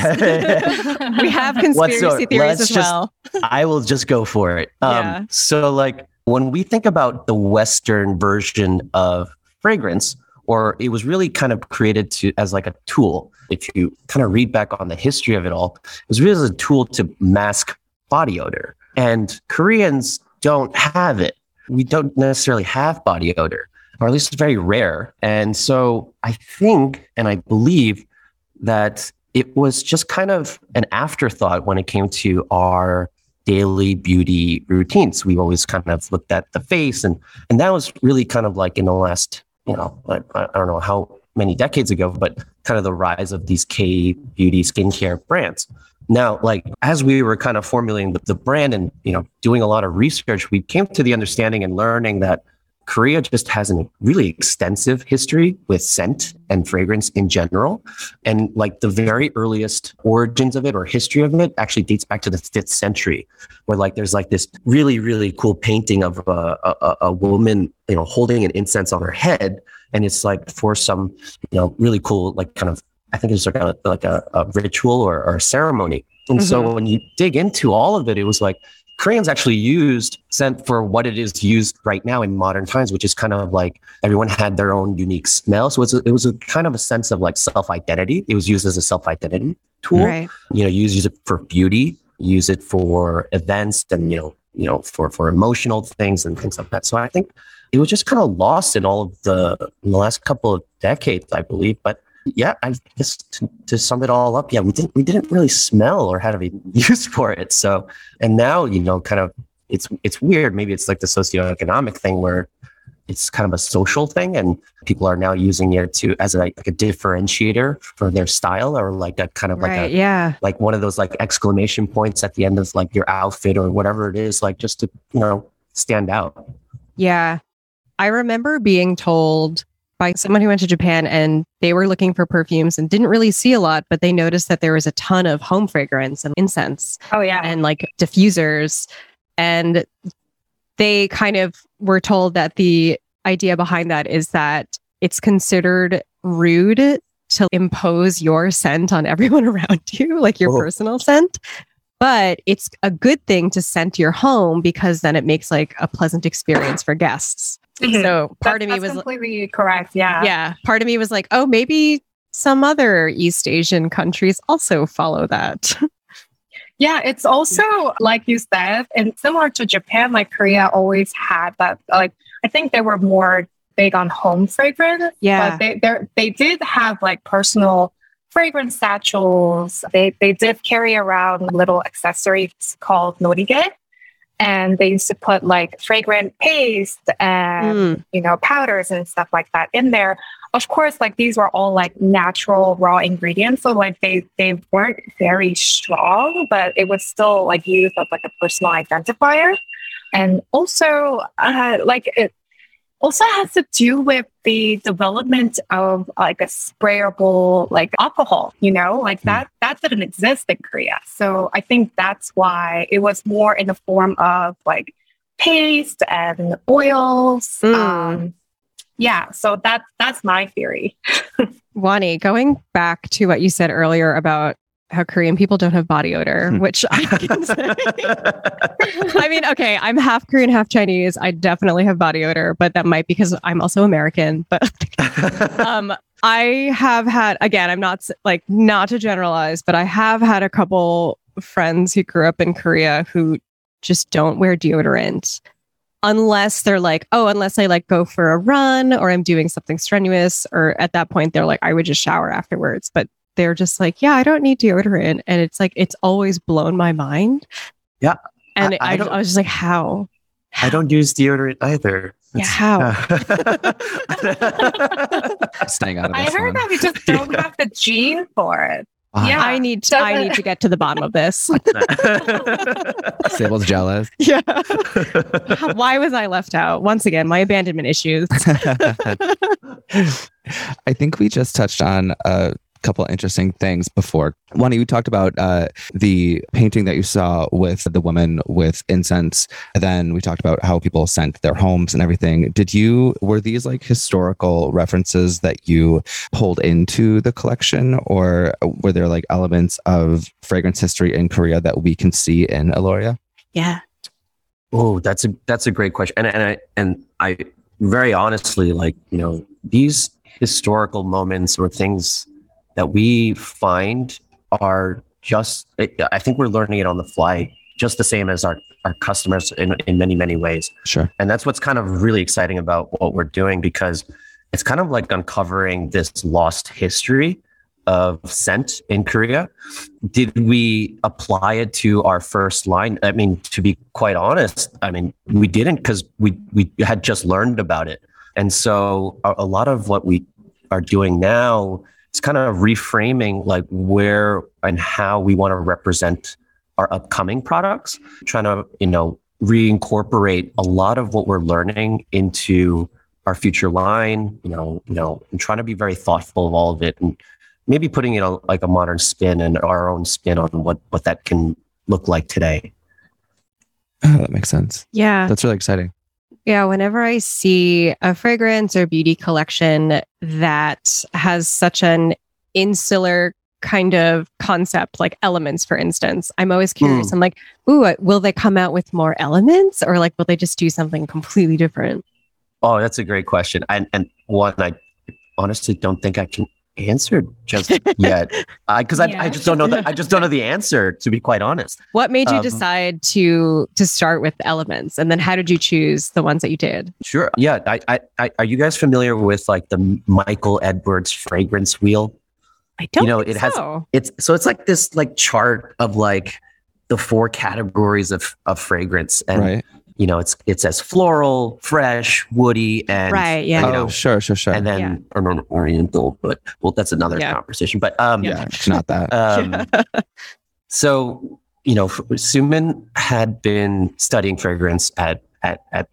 We have conspiracy theories as well. I will just go for it. Yeah. So when we think about the Western version of fragrance, or it was really kind of created as a tool. If you kind of read back on the history of it all, it was really a tool to mask body odor. And Koreans don't have it. We don't necessarily have body odor, or at least it's very rare. And so I think, and I believe, that it was just kind of an afterthought when it came to our daily beauty routines. We've always kind of looked at the face, and that was really kind of in the last, I don't know how many decades ago, but kind of the rise of these K-beauty skincare brands. Now, as we were kind of formulating the brand and, doing a lot of research, we came to the understanding and learning that Korea just has a really extensive history with scent and fragrance in general. And the very earliest origins of it, or history of it, actually dates back to the 5th century, where there's this really, really cool painting of a woman, holding an incense on her head. And it's for some, really cool, kind of, I think it's a ritual or a ceremony. And so when you dig into all of it, it was Koreans actually used scent for what it is used right now in modern times, which is kind of everyone had their own unique smell. So it was a kind of a sense of self-identity. It was used as a self-identity tool. Right. Use it for beauty, use it for events, and for emotional things and things like that. So I think it was just kind of lost in all of in the last couple of decades, I believe. But yeah, I guess to sum it all up, yeah, we didn't really smell or have a use for it. So, and now, kind of, it's weird. Maybe it's the socioeconomic thing, where it's kind of a social thing, and people are now using it as a differentiator for their style, or one of those exclamation points at the end of your outfit or whatever it is, just to stand out. Yeah, I remember being told by someone who went to Japan, and they were looking for perfumes and didn't really see a lot, but they noticed that there was a ton of home fragrance and incense. Oh, yeah. And diffusers. And they kind of were told that the idea behind that is that it's considered rude to impose your scent on everyone around you, your personal scent. But it's a good thing to scent your home, because then it makes a pleasant experience for guests. Mm-hmm. So that's completely correct. Yeah. Yeah. Part of me was like, oh, maybe some other East Asian countries also follow that. Yeah. It's also, like you said, and similar to Japan, Korea always had that. I think they were more big on home fragrance. Yeah. But they did have personal fragrance satchels. They did carry around little accessories called norige. And they used to put like fragrant paste and, powders and stuff like that in there. Of course, like these were all like natural raw ingredients. So like they weren't very strong, but it was still like used as like a personal identifier. And also it also has to do with the development of like a sprayable like alcohol, that didn't exist in Korea. So I think that's why it was more in the form of like paste and oils. Yeah, so that's my theory. Wani, going back to what you said earlier about how Korean people don't have body odor, which I can say. I mean, okay, I'm half Korean, half Chinese. I definitely have body odor, but that might be because I'm also American. But I have had, again, I'm not like, not to generalize, but I have had a couple friends who grew up in Korea who just don't wear deodorant unless they're like, unless I like go for a run or I'm doing something strenuous. Or at that point, they're like, I would just shower afterwards. But they're just like, yeah, I don't need deodorant. And it's like, it's always blown my mind. Yeah. And I was just like, how? I don't use deodorant either. Yeah, how? Staying out of this. I heard that we just don't have the gene for it. Yeah, I need to get to the bottom of this. Sable's jealous. Yeah. Why was I left out? Once again, my abandonment issues. I think we just touched on a couple interesting things before. Wani, you talked about the painting that you saw with the woman with incense. Then we talked about how people sent their homes and everything. Were these like historical references that you pulled into the collection, or were there like elements of fragrance history in Korea that we can see in Alloria? Yeah. Oh, that's a great question. And I very honestly, like, these historical moments or things that we find are just, I think we're learning it on the fly, just the same as our customers in many, many ways. Sure. And that's what's kind of really exciting about what we're doing, because it's kind of like uncovering this lost history of scent in Korea. Did we apply it to our first line? I mean, to be quite honest, we didn't, because we had just learned about it. And so a lot of what we are doing now, it's kind of reframing like where and how we want to represent our upcoming products, trying to, reincorporate a lot of what we're learning into our future line, and trying to be very thoughtful of all of it, and maybe putting it on like a modern spin and our own spin on what that can look like today. Oh, that makes sense. Yeah. That's really exciting. Yeah, whenever I see a fragrance or beauty collection that has such an insular kind of concept, like elements, for instance, I'm always curious. I'm like, ooh, will they come out with more elements, or like, will they just do something completely different? Oh, that's a great question. And one I honestly don't think I can answer just yet, because I just don't know. I just don't know the answer, to be quite honest. What made you decide to start with elements, and then how did you choose the ones that you did? Sure. Yeah. I are you guys familiar with like the Michael Edwards fragrance wheel? I don't. It's like this like chart of like the four categories of fragrance, and right. It says floral, fresh, woody, and sure. And then or oriental, but well, that's another conversation. But it's not that. So Suman had been studying fragrance at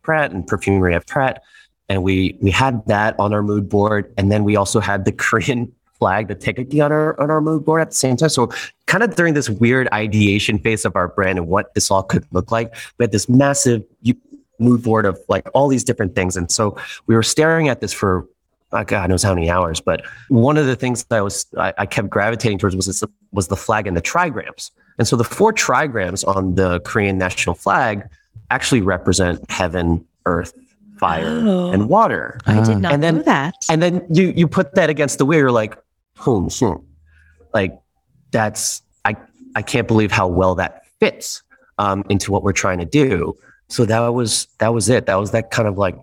Pratt and perfumery at Pratt, and we had that on our mood board, and then we also had the Korean flag, the taekgukki, on our mood board at the same time. So kind of during this weird ideation phase of our brand and what this all could look like, we had this massive mood board of like all these different things. And so we were staring at this for God knows how many hours. But one of the things that I kept gravitating towards was the flag and the trigrams. And so the four trigrams on the Korean national flag actually represent heaven, earth, fire, and water. I did not know that. And then you put that against the wheel, you're like, like that's, I can't believe how well that fits into what we're trying to do. So that was it. That was that kind of like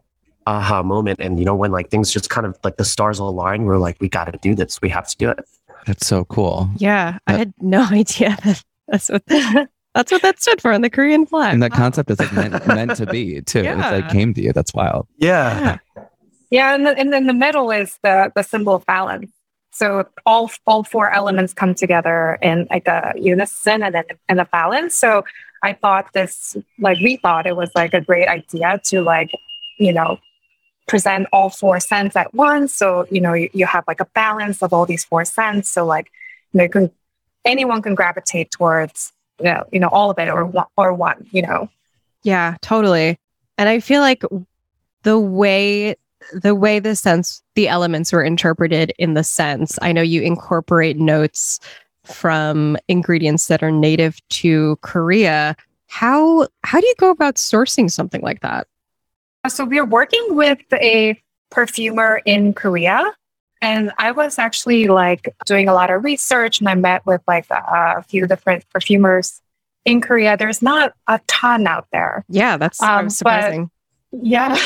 aha moment. And when like things just kind of like the stars align, we're like, we got to do this. We have to do it. That's so cool. Yeah. I had no idea. That's what That's what that stood for on the Korean flag. And that concept is like meant to be too. Yeah. It's like came to you. That's wild. Yeah. Yeah. And then the middle is the symbol of balance. So all four elements come together in like a unison and a balance. So I thought this, like we thought it was like a great idea to like, present all four scents at once. So, you have like a balance of all these four scents. So like, anyone can gravitate towards, all of it or one, Yeah, totally. And I feel like the way the elements were interpreted in the sense, I know you incorporate notes from ingredients that are native to Korea. How do you go about sourcing something like that? So we are working with a perfumer in Korea, and I was actually like doing a lot of research, and I met with like a few different perfumers in Korea. There's not a ton out there. Yeah, that's surprising. Yeah.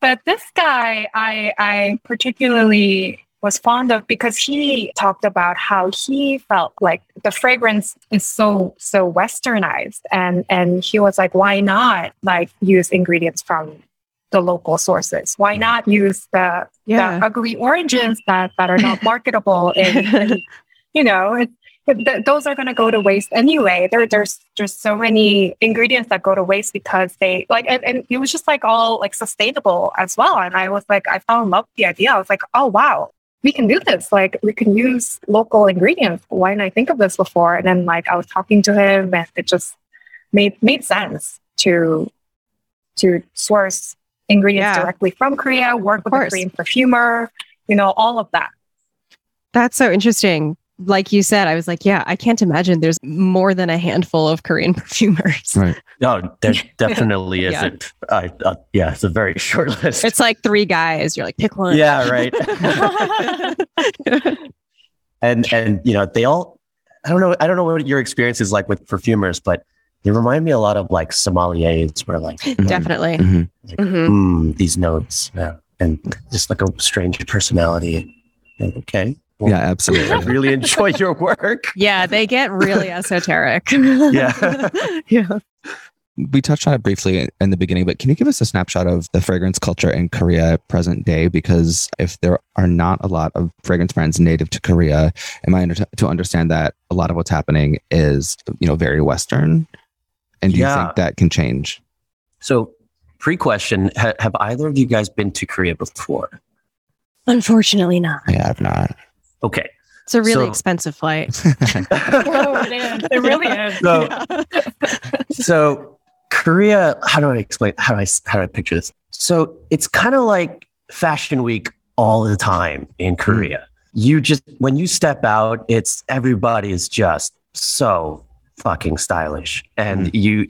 But this guy I particularly was fond of because he talked about how he felt like the fragrance is so westernized, and he was like, why not like use ingredients from the local sources? Why not use the ugly oranges that are not marketable? And those are going to go to waste anyway. There's just so many ingredients that go to waste because they like, and it was just like all like sustainable as well. And I was like, I fell in love with the idea. I was like, oh, wow, we can do this. Like we can use local ingredients. Why didn't I think of this before? And then like, I was talking to him and it just made sense to source ingredients directly from Korea, work with a Korean perfumer, all of that. That's so interesting. Like you said, I was like, yeah, I can't imagine there's more than a handful of Korean perfumers. Right. No, there definitely isn't. Yeah, it's a very short list. It's like three guys. You're like, pick one. Yeah, right. And they all, I don't know what your experience is like with perfumers, but they remind me a lot of like sommeliers where like... Definitely. Mm-hmm. Like, these notes. Yeah. And just like a strange personality. And, okay. Yeah, absolutely. I really enjoy your work. Yeah, they get really esoteric. Yeah. We touched on it briefly in the beginning, but can you give us a snapshot of the fragrance culture in Korea present day? Because if there are not a lot of fragrance brands native to Korea, am I to understand that a lot of what's happening is, very Western? And do you think that can change? So, pre-question, have either of you guys been to Korea before? Unfortunately not. Yeah, I've not. Okay. It's a really expensive flight. Oh, man. It really is. So Korea, how do I picture this? So it's kind of like Fashion Week all the time in Korea. You just, when you step out, it's everybody is just so fucking stylish. And let me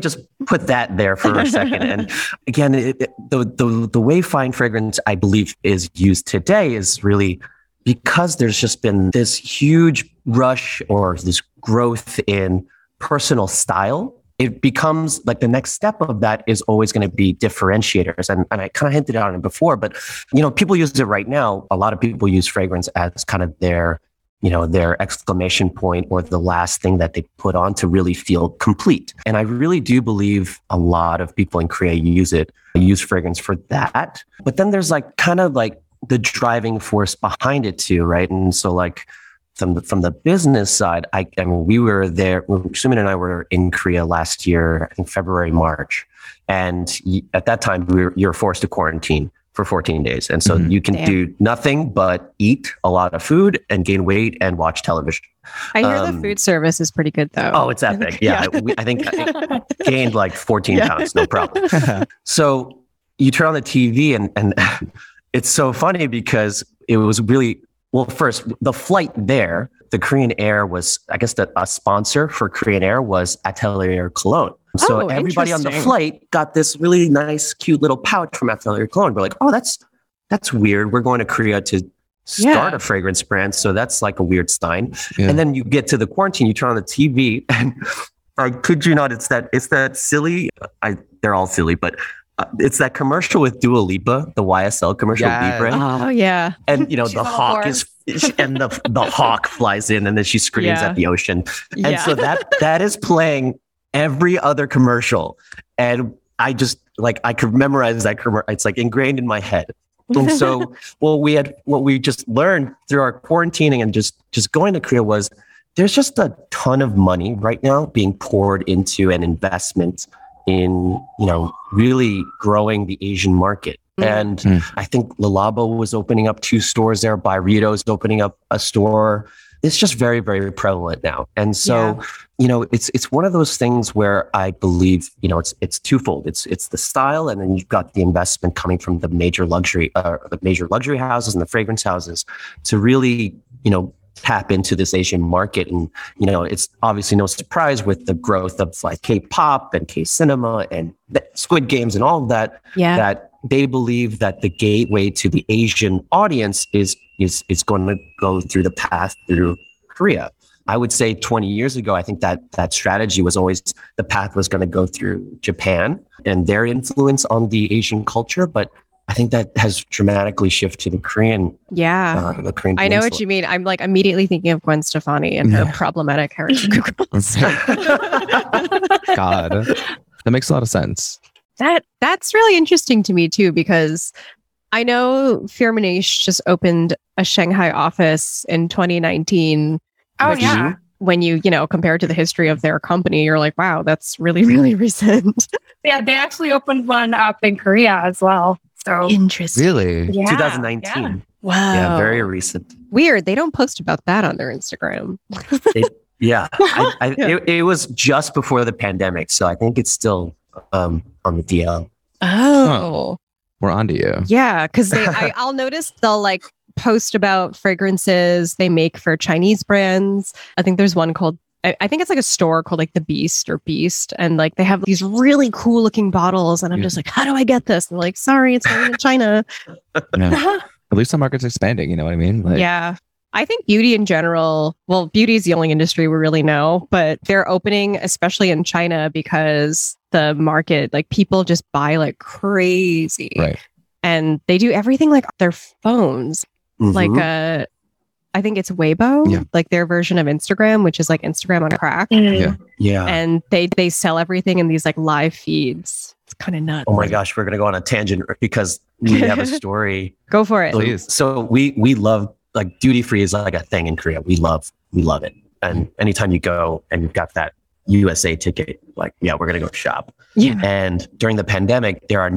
just put that there for a second. And again, the way fine fragrance, I believe, is used today is really because there's just been this huge rush or this growth in personal style. It becomes like the next step of that is always going to be differentiators. And I kind of hinted on it before, but, people use it right now. A lot of people use fragrance as kind of their exclamation point or the last thing that they put on to really feel complete. And I really do believe a lot of people in Korea use fragrance for that. But then there's like kind of like the driving force behind it too, right? And so like from the business side, I mean, we were there, Sumin and I were in Korea last year, I think February, March. And at that time, you're forced to quarantine for 14 days. And so you can do nothing but eat a lot of food and gain weight and watch television. I hear the food service is pretty good though. Oh, it's epic. Yeah. I think I gained like 14 pounds, no problem. So you turn on the TV and it's so funny because it was really, well, first the flight there, the Korean Air was, I guess a sponsor for Korean Air was Atelier Cologne. So everybody on the flight got this really nice, cute little pouch from Atelier Cologne. We're like, oh, that's weird. We're going to Korea to start a fragrance brand. So that's like a weird sign. Yeah. And then you get to the quarantine, you turn on the TV and I kid you not, it's that silly, they're all silly, but It's that commercial with Dua Lipa, the YSL commercial. Yes. Libre. Oh yeah. And you know, the hawk is, and the hawk flies in, and then she screams at the ocean. And so that is playing every other commercial, and I just like I could memorize that commercial. It's like ingrained in my head. And so, well, we had what we just learned through our quarantining and just going to Korea was there's just a ton of money right now being poured into an investment in, you know, really growing the Asian market. And I think Lalabo was opening up 2 stores there. Byredo's opening up a store. It's just very, very prevalent now. And so, you know, it's one of those things where I believe, you know, it's twofold. It's the style, and then you've got the investment coming from the major luxury houses and the fragrance houses to really, you know, tap into this Asian market. And, you know, it's obviously no surprise with the growth of like K-pop and K-cinema and Squid Games and all of that, that they believe that the gateway to the Asian audience is going to go through the path through Korea. I would say 20 years ago, I think that strategy was always the path was going to go through Japan and their influence on the Asian culture. But I think that has dramatically shifted to the Korean. The Korean peninsula. I know what you mean. I'm like immediately thinking of Gwen Stefani and her problematic heritage. God, that makes a lot of sense. That's really interesting to me too, because I know Fear Manish just opened a Shanghai office in 2019. Oh yeah. When you compared to the history of their company, you're like, wow, that's really, really recent. Yeah, they actually opened one up in Korea as well. So interesting. Really? Yeah. 2019. Yeah. Wow. Yeah, very recent. Weird. They don't post about that on their Instagram. It was just before the pandemic, so I think it's still on the DL. Oh. Huh. We're onto you. Yeah, because I'll notice they'll like post about fragrances they make for Chinese brands. I think there's one called, I think it's like a store called like the Beast or Beast, and like they have these really cool looking bottles, and I'm just like, how do I get this? And they're like, sorry, it's made in China. Yeah. At least the market's expanding, you know what I mean? Like, yeah. I think beauty in general, well, beauty is the only industry we really know, but they're opening, especially in China, because the market, like people just buy like crazy. Right. And they do everything like on their phones. Mm-hmm. Like, I think it's Weibo, like their version of Instagram, which is like Instagram on crack. Mm. Yeah. And they sell everything in these like live feeds. It's kind of nuts. Oh my gosh, we're going to go on a tangent because we have a story. Go for it. Please. So we love, like, duty free is like a thing in Korea. We love it. And anytime you go and you've got that USA ticket, like, yeah, we're going to go shop. Yeah. And during the pandemic, there's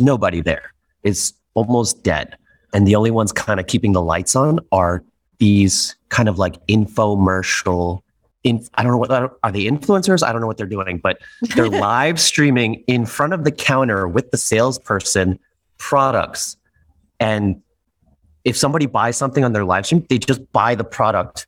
nobody there. It's almost dead. And the only ones kind of keeping the lights on are these kind of like infomercial. Are they influencers? I don't know what they're doing, but they're live streaming in front of the counter with the salesperson products. And if somebody buys something on their live stream, they just buy the product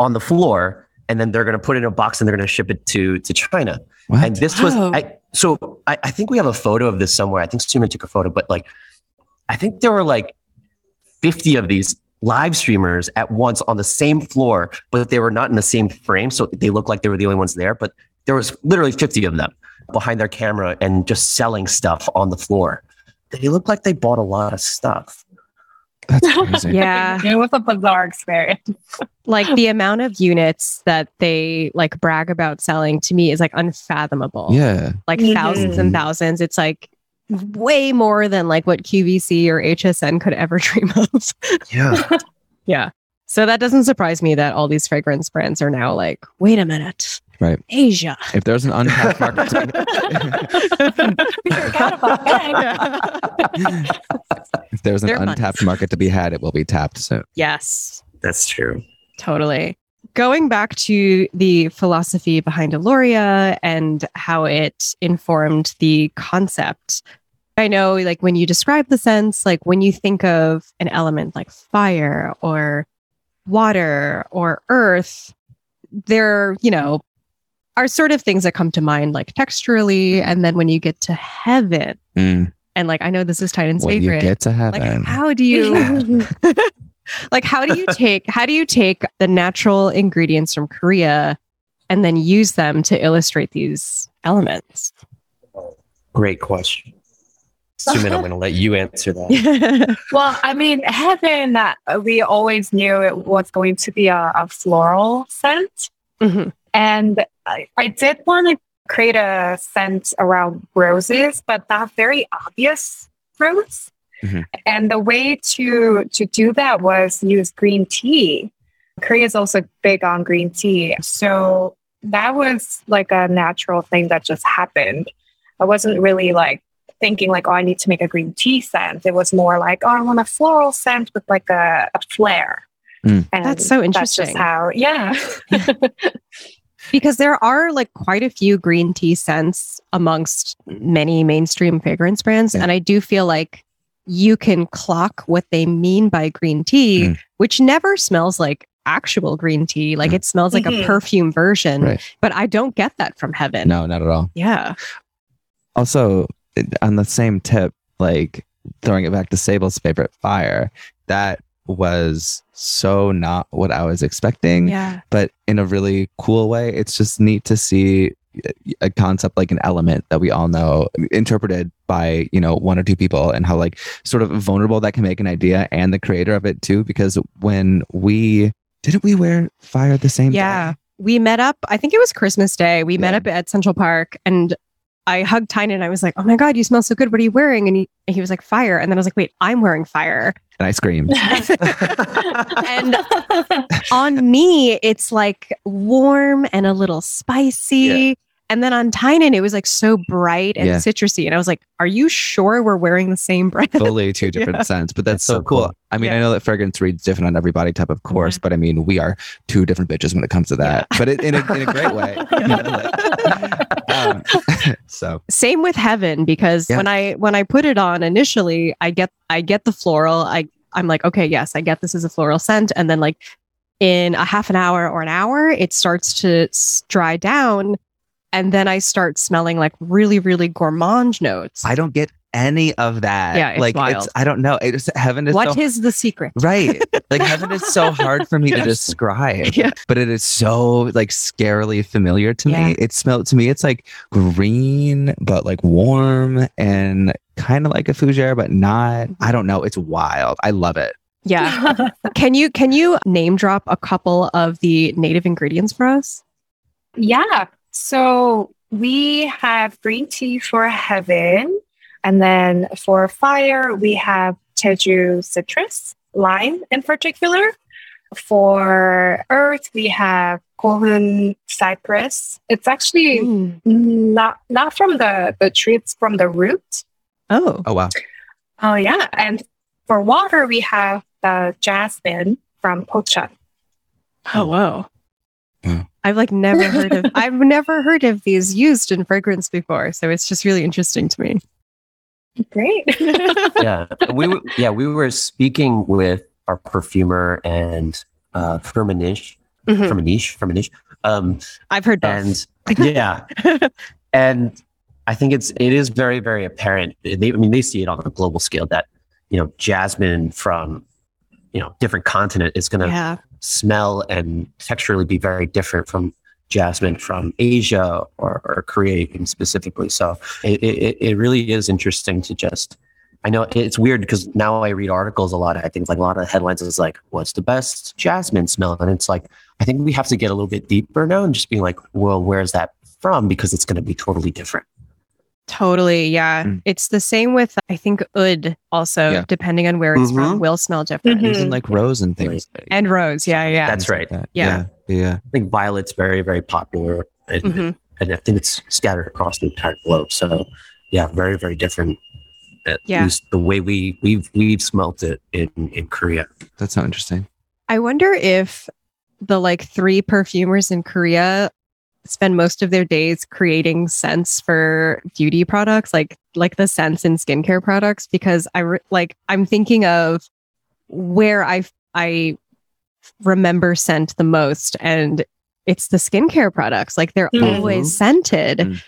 on the floor, and then they're going to put it in a box and they're going to ship it to China. What? And this was, I think we have a photo of this somewhere. I think Suman took a photo, but like, I think there were like 50 of these live streamers at once on the same floor, but they were not in the same frame. So they looked like they were the only ones there, but there was literally 50 of them behind their camera and just selling stuff on the floor. They looked like they bought a lot of stuff. That's crazy. Yeah. It was a bizarre experience. Like the amount of units that they like brag about selling to me is like unfathomable. Yeah. Like thousands and thousands. It's like way more than like what QVC or HSN could ever dream of. Yeah. Yeah. So that doesn't surprise me that all these fragrance brands are now like, wait a minute. Right. Asia. If there's an untapped market. If there's an untapped market to be had, it will be tapped soon. Yes. That's true. Totally. Going back to the philosophy behind Alluria and how it informed the concept. I know, like, when you describe the scents, like when you think of an element like fire or water or earth, there, you know, are sort of things that come to mind, like texturally. And then when you get to heaven, and like, I know this is Titan's favorite. You get to heaven. Like, how do you take the natural ingredients from Korea and then use them to illustrate these elements? Great question. Suman, I'm going to let you answer that. Well, I mean, heaven, we always knew it was going to be a floral scent. Mm-hmm. And I did want to create a scent around roses, but not very obvious rose. Mm-hmm. And the way to do that was use green tea. Korea is also big on green tea. So that was like a natural thing that just happened. I wasn't really like thinking like, oh, I need to make a green tea scent. It was more like, oh, I want a floral scent with like a flair. Mm. And that's so interesting. That's just how, yeah. Because there are like quite a few green tea scents amongst many mainstream fragrance brands. Yeah. And I do feel like you can clock what they mean by green tea, which never smells like actual green tea. Like it smells like a perfume version, right. But I don't get that from heaven. No, not at all. Yeah. Also, on the same tip, like throwing it back to Sable's favorite fire, that was so not what I was expecting, but in a really cool way. It's just neat to see a concept like an element that we all know interpreted by, you know, one or two people, and how like sort of vulnerable that can make an idea and the creator of it too. Because when we wear fire the same day? We met up, I think it was Christmas Day. We met up at Central Park, and I hugged Tynan and I was like, oh my God, you smell so good. What are you wearing? And he was like, fire. And then I was like, wait, I'm wearing fire. And I screamed. And on me, it's like warm and a little spicy. Yeah. And then on Tynan, it was like so bright and citrusy. And I was like, are you sure we're wearing the same brand? Totally two different scents, but that's so cool. I mean, I know that fragrance reads different on every body type, of course, but I mean, we are two different bitches when it comes to that, but in a great way. You know, like, so same with heaven, because when I put it on initially, I get the floral. I'm like, okay, yes, I get this is a floral scent. And then like in a half an hour or an hour, it starts to dry down. And then I start smelling like really, really gourmand notes. I don't get any of that. Yeah, it's like wild. I don't know. It's heaven. What is the secret? Right. Like heaven is so hard for me to describe, but it is so like scarily familiar to me. It smelled to me. It's like green, but like warm and kind of like a fougere, but not. I don't know. It's wild. I love it. Yeah. Can you name drop a couple of the native ingredients for us? Yeah. So we have green tea for heaven. And then for fire, we have Jeju citrus, lime in particular. For earth, we have Gohun cypress. It's actually not from the tree, it's from the root. Oh, wow. Oh, yeah. And for water, we have the jasmine from Pocheon. Oh, wow. I've never heard of these used in fragrance before, so it's just really interesting to me. Great. We were speaking with our perfumer and Firmenich. Firmenich. I've heard both. And I think it is very, very apparent. They see it on a global scale that, you know, jasmine from, you know, different continent is going to smell and texturally be very different from jasmine from Asia or Korea specifically. So it really is interesting to just, I know it's weird because now I read articles a lot. I think like a lot of headlines is like, what's the best jasmine smell? And it's like, I think we have to get a little bit deeper now and just be like, well, where's that from? Because it's going to be totally different. Totally. Yeah. Mm. It's the same with, I think, oud also, depending on where it's from, will smell different. Mm-hmm. And like rose and things. Right. And rose. Yeah. Yeah. That's right. Like that. Yeah. I think violet's very, very popular. And, and I think it's scattered across the entire globe. So yeah, very, very different. At least the way we've smelt it in Korea. That's so interesting. I wonder if the like three perfumers in Korea spend most of their days creating scents for beauty products, like the scents in skincare products, because I'm thinking of where I remember scent the most, and it's the skincare products. Like they're always scented, and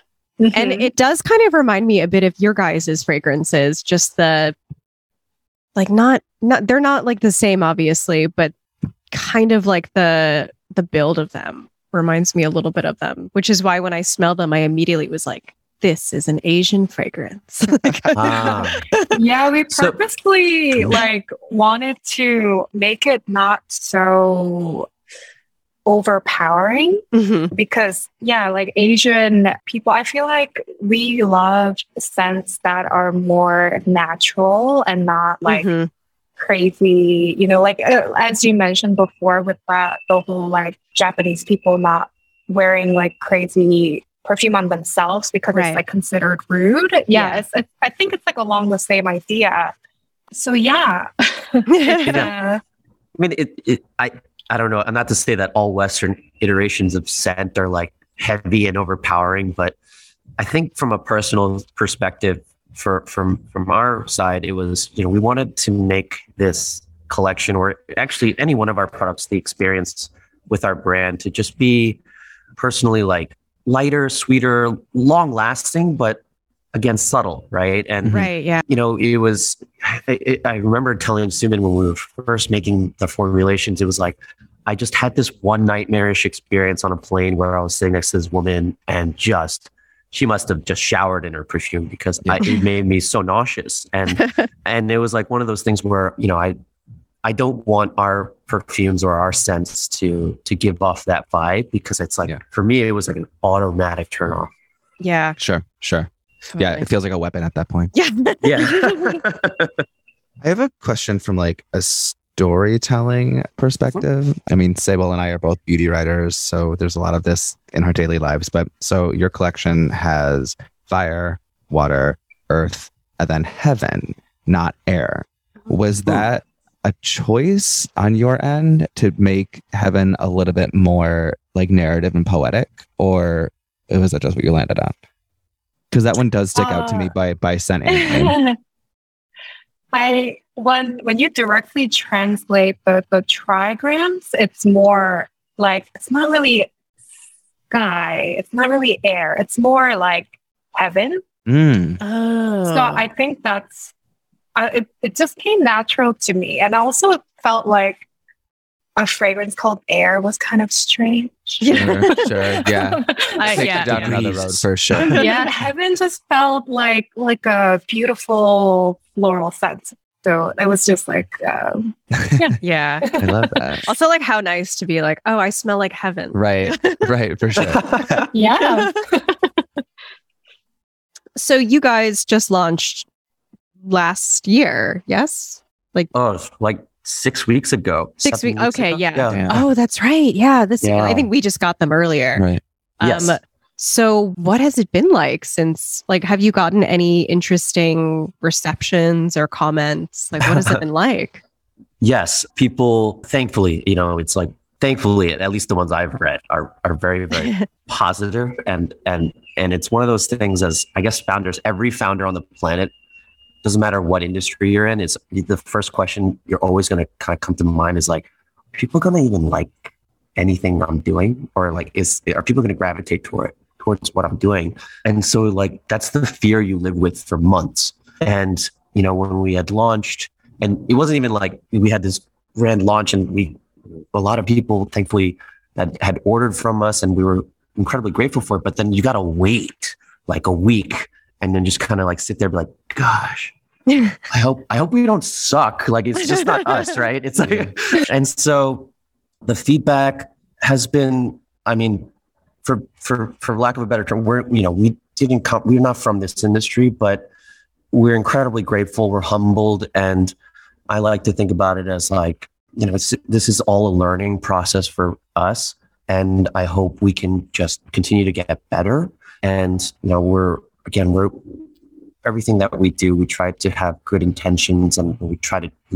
it does kind of remind me a bit of your guys' fragrances. Just the like not they're not like the same, obviously, but kind of like the build of them reminds me a little bit of them, which is why when I smelled them, I immediately was like, this is an Asian fragrance. Yeah, we purposely wanted to make it not so overpowering because Asian people, I feel like we love scents that are more natural and not crazy, as you mentioned before with that, the whole Japanese people not wearing crazy perfume on themselves because it's considered rude. Yeah. It's, I think it's along the same idea. So yeah. I mean, I don't know. And not to say that all Western iterations of scent are heavy and overpowering, but I think from a personal perspective, from our side, it was, we wanted to make this collection, or actually any one of our products, the experience with our brand, to just be personally lighter, sweeter, long lasting, but again, subtle, right? And it was. I remember telling Suman when we were first making the formulations, it was I just had this one nightmarish experience on a plane where I was sitting next to this woman, and she must have just showered in her perfume because it made me so nauseous, and it was one of those things where I don't want our perfumes or our scents to give off that vibe because it's for me it was an automatic turn off. Yeah, sure. Totally. Yeah, it feels like a weapon at that point. Yeah. I have a question from a storytelling perspective. I mean, Sable and I are both beauty writers, so there's a lot of this in our daily lives. But so your collection has fire, water, earth, and then heaven, not air. Was that a choice on your end to make heaven a little bit more narrative and poetic, or was that just what you landed on? Because that one does stick out to me by scent. When you directly translate the trigrams, it's more it's not really sky, it's not really air, it's more heaven. Mm. Oh. So I think that's it just came natural to me, and I also felt like a fragrance called air was kind of strange. Sure. Yeah. Down another road for sure. Yeah. Heaven just felt like a beautiful floral scent. So it was just yeah. Yeah. I love that. Also how nice to be oh, I smell like heaven. Right. Right. For sure. Yeah. So you guys just launched last year. Yes. 6 weeks ago. 6 weeks. Okay. Ago? Yeah. Yeah. Oh, that's right. Yeah. I think we just got them earlier. Right. Yes. So what has it been like since, have you gotten any interesting receptions or comments? What has it been like? Yes. People, thankfully, thankfully, at least the ones I've read are very, very positive. And it's one of those things, as I guess founders, every founder on the planet, doesn't matter what industry you're in, it's the first question you're always going to kind of come to mind is are people going to even like anything I'm doing, or are people going to gravitate towards what I'm doing? And so that's the fear you live with for months. And when we had launched, and it wasn't even we had this grand launch, and a lot of people thankfully that had ordered from us, and we were incredibly grateful for it. But then you got to wait a week, and then just kind of sit there and be gosh. I hope we don't suck. It's just not us, right? It's and so the feedback has been, I mean, for lack of a better term, we're not from this industry, but we're incredibly grateful. We're humbled. And I like to think about it as this is all a learning process for us. And I hope we can just continue to get better. And, we're everything that we do, we try to have good intentions, and we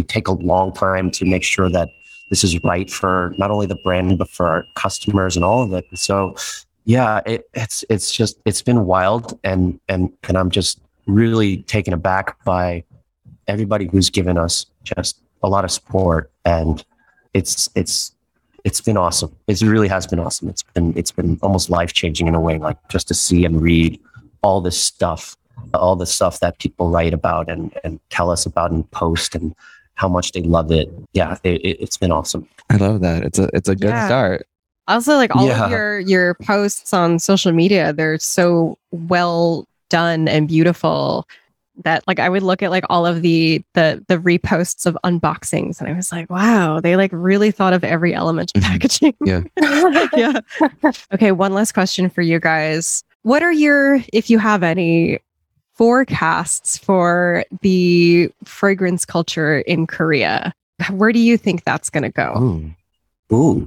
take a long time to make sure that this is right for not only the brand, but for our customers and all of it. So yeah, it's been wild, and I'm just really taken aback by everybody who's given us just a lot of support, and it's been awesome. It really has been awesome. It's been almost life-changing in a way, just to see and read all this stuff. All the stuff that people write about and tell us about and post, and how much they love it. Yeah, it's been awesome. I love that. It's a good start. Also, all of your posts on social media, they're so well done and beautiful that like I would look at like all of the reposts of unboxings and I was like, wow, they like really thought of every element of packaging. Yeah. Okay. One last question for you guys. What are your, if you have any, forecasts for the fragrance culture in Korea? Where do you think that's going to go? Ooh.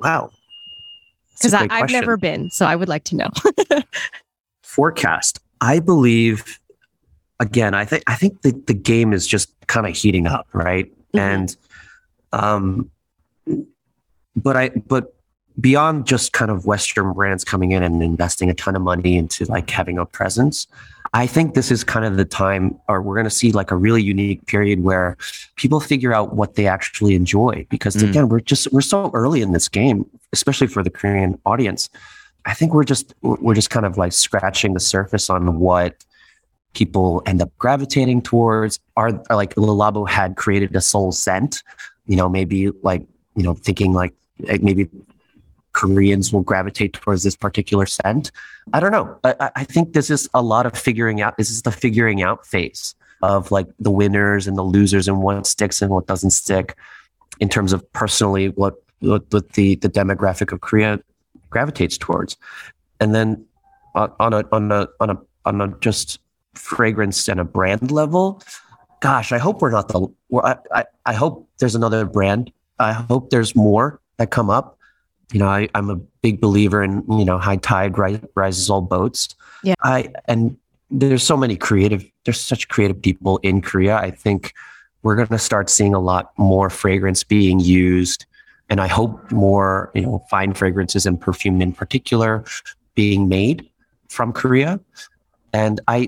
Wow. Because I've never been, so I would like to know. Forecast. I believe, again, I think the game is just kind of heating up, right? Mm-hmm. And, but beyond just kind of Western brands coming in and investing a ton of money into like having a presence, I think this is kind of the time, or we're going to see like a really unique period where people figure out what they actually enjoy. Because again, we're so early in this game, especially for the Korean audience. I think we're just kind of like scratching the surface on what people end up gravitating towards. Are like Le Labo had created a soul scent, maybe like, thinking like maybe Koreans will gravitate towards this particular scent. I don't know. I think this is a lot of figuring out. This is the figuring out phase of like the winners and the losers and what sticks and what doesn't stick in terms of personally what the demographic of Korea gravitates towards. And then on a just fragrance and a brand level, gosh, I hope we're not the. I hope there's another brand. I hope there's more that come up. I'm a big believer in, high tide rises all boats. Yeah. And there's so many there's such creative people in Korea. I think we're going to start seeing a lot more fragrance being used. And I hope more, fine fragrances and perfume in particular being made from Korea. And I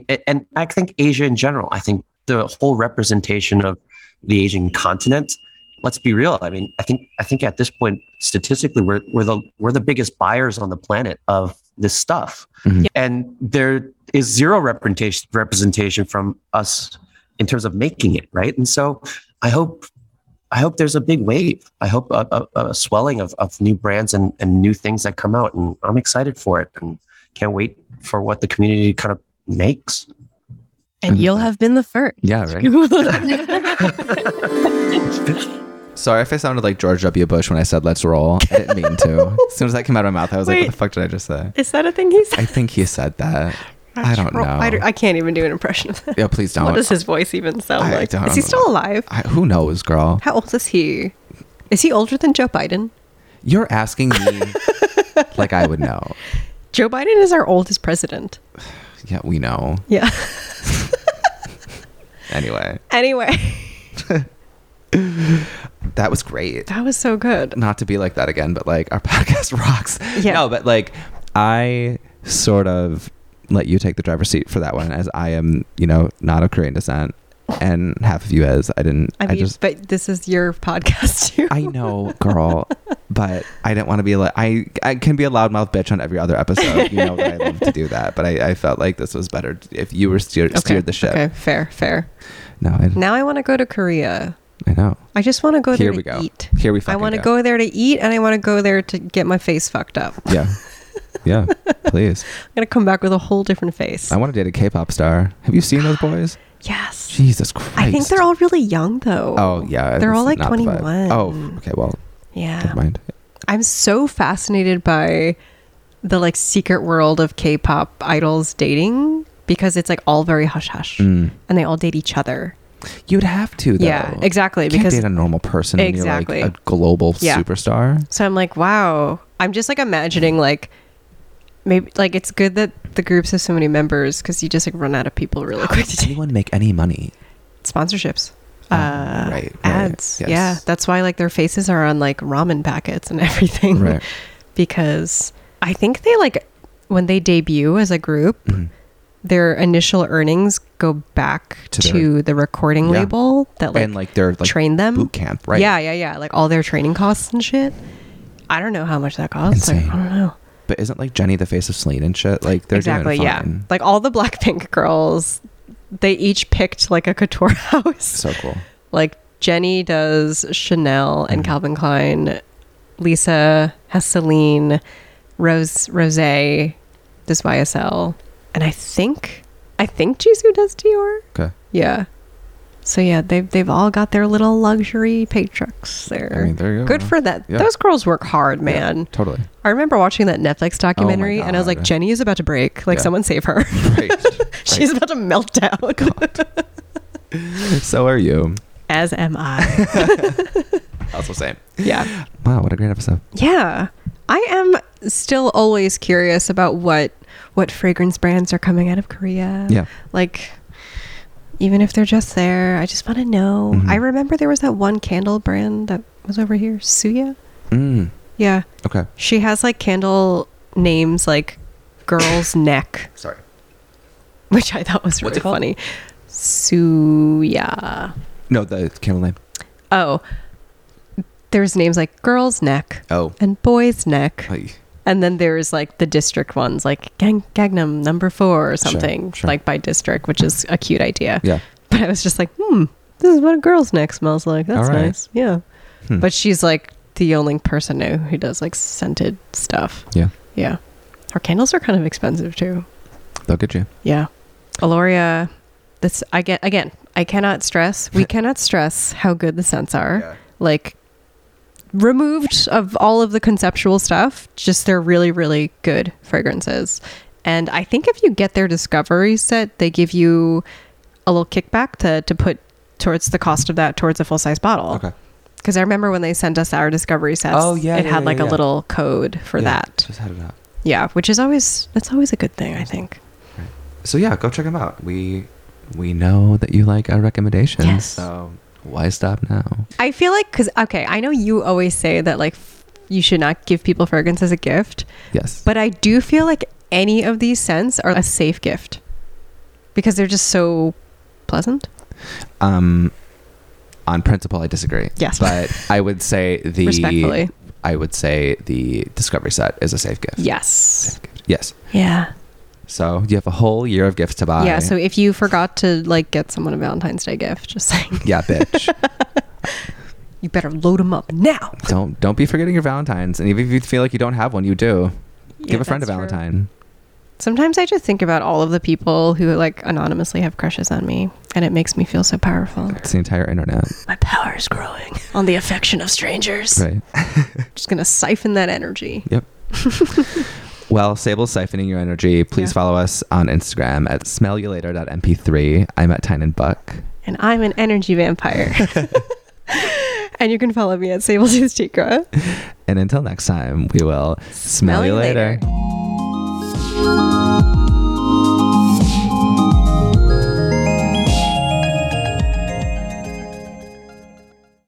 think Asia in general, I think the whole representation of the Asian continent, let's be real. I mean, I think at this point, statistically, we're the biggest buyers on the planet of this stuff, and there is zero representation from us in terms of making it right. And so, I hope there's a big wave. I hope a swelling of new brands and new things that come out, and I'm excited for it, and can't wait for what the community kind of makes. And you'll have been the first. Yeah, right. Sorry if I sounded like George W. Bush when I said let's roll. I didn't mean to. As soon as that came out of my mouth, I was like, what the fuck did I just say? Is that a thing he said? I think he said that. I don't know. I can't even do an impression of that. Yeah, please don't. What does his voice even sound like? Is he still alive? Who knows, girl? How old is he? Is he older than Joe Biden? You're asking me like I would know. Joe Biden is our oldest president. Yeah, we know. Yeah. Anyway. That was great. That was so good. Not to be like that again, but like our podcast rocks. Yeah. No, but like I sort of let you take the driver's seat for that one, as I am, not of Korean descent, and half of you is. But this is your podcast too. I know, girl, but I didn't want to be like I can be a loudmouth bitch on every other episode. You know that I love to do that, but I felt like this was better if you were steered the ship. Okay, fair. No, now I want to go to Korea. I know. I just want to go there to eat. Here we fucking go. I want to go there to eat, and I want to go there to get my face fucked up. Yeah. Yeah. Please. I'm going to come back with a whole different face. I want to date a K-pop star. Have you seen those boys? Yes. Jesus Christ. I think they're all really young, though. Oh, yeah. They're all like 21. Oh, okay. Well, yeah. Never mind. I'm so fascinated by the like secret world of K-pop idols dating because it's like all very hush-hush and they all date each other. You'd have to, though. Yeah, exactly. You can't date a normal person and you're like a global superstar. So I'm like, wow. I'm just like imagining like maybe like it's good that the groups have so many members because you just like run out of people really quick. Does anyone make any money? Sponsorships. Right. Ads. Yes. Yeah. That's why like their faces are on like ramen packets and everything. Right. Because I think they like when they debut as a group, their initial earnings go back to the recording label that like, and, like they're like trained them boot camp, right? Yeah. Like all their training costs and shit. I don't know how much that costs. Like, I don't know. But isn't like Jennie the face of Celine and shit? Like they're doing fine. Yeah. Like all the Blackpink girls, they each picked like a couture house. So cool. Like Jennie does Chanel and Calvin Klein. Lisa has Celine. Rose does YSL. And I think I think Jisoo does Dior. Okay. Yeah. So yeah, they've all got their little luxury pay trucks there. I mean, there you go. Good for that. Yeah. Those girls work hard, man. Yeah, totally. I remember watching that Netflix documentary and I was like, Jenny is about to break. Like, someone save her. Right. She's about to melt down. God. So are you. As am I. Also same. Yeah. Wow, what a great episode. Yeah. I am still always curious about what fragrance brands are coming out of Korea. Yeah. Like, even if they're just there, I just want to know. Mm-hmm. I remember there was that one candle brand that was over here, Suya. Mm. Yeah. Okay. She has like candle names like Girl's Neck. Sorry. Which I thought was really funny. Suya. No, the candle name. Oh. There's names like Girl's Neck. Oh. And Boy's Neck. Hey. And then there's like the district ones, like Gangnam No. 4 or something, sure. Like by district, which is a cute idea. Yeah. But I was just like, this is what a girl's neck smells like. That's right. Nice. Yeah. Hmm. But she's like the only person who does like scented stuff. Yeah. Yeah. Her candles are kind of expensive too. They'll get you. Yeah. Aloria, this, I cannot stress, we cannot stress how good the scents are. Yeah. Like, removed of all of the conceptual stuff, just they're really, really good fragrances. And I think if you get their discovery set, they give you a little kickback to put towards the cost of that towards a full-size bottle. Okay. Because I remember when they sent us our discovery sets, it had a little code for that. Just had it out. Yeah, which is always a good thing, I think. Right. So yeah, go check them out. We know that you like our recommendations. Yes. So why stop now? I feel like, because, okay, I know you always say that, like, you should not give people fragrance as a gift. Yes. But I do feel like any of these scents are a safe gift because they're just so pleasant. On principle, I disagree. Yes. But I would say respectfully, I would say the discovery set is a safe gift. Yes. Safe gift. Yes. Yeah. So you have a whole year of gifts to buy. Yeah, so if you forgot to like get someone a Valentine's Day gift, just saying. Yeah, bitch. You better load them up now. Don't be forgetting your Valentines. And even if you feel like you don't have one, you do. Yeah, give a friend a Valentine. True. Sometimes I just think about all of the people who like anonymously have crushes on me, and it makes me feel so powerful. It's the entire internet. My power is growing on the affection of strangers. Right. Just gonna siphon that energy. Yep. Well, Sable's siphoning your energy. Please follow us on Instagram at smellyoulater.mp3. I'm at Tynan Buck. And I'm an energy vampire. And you can follow me at SableToothTikra. And until next time, we will smell you later.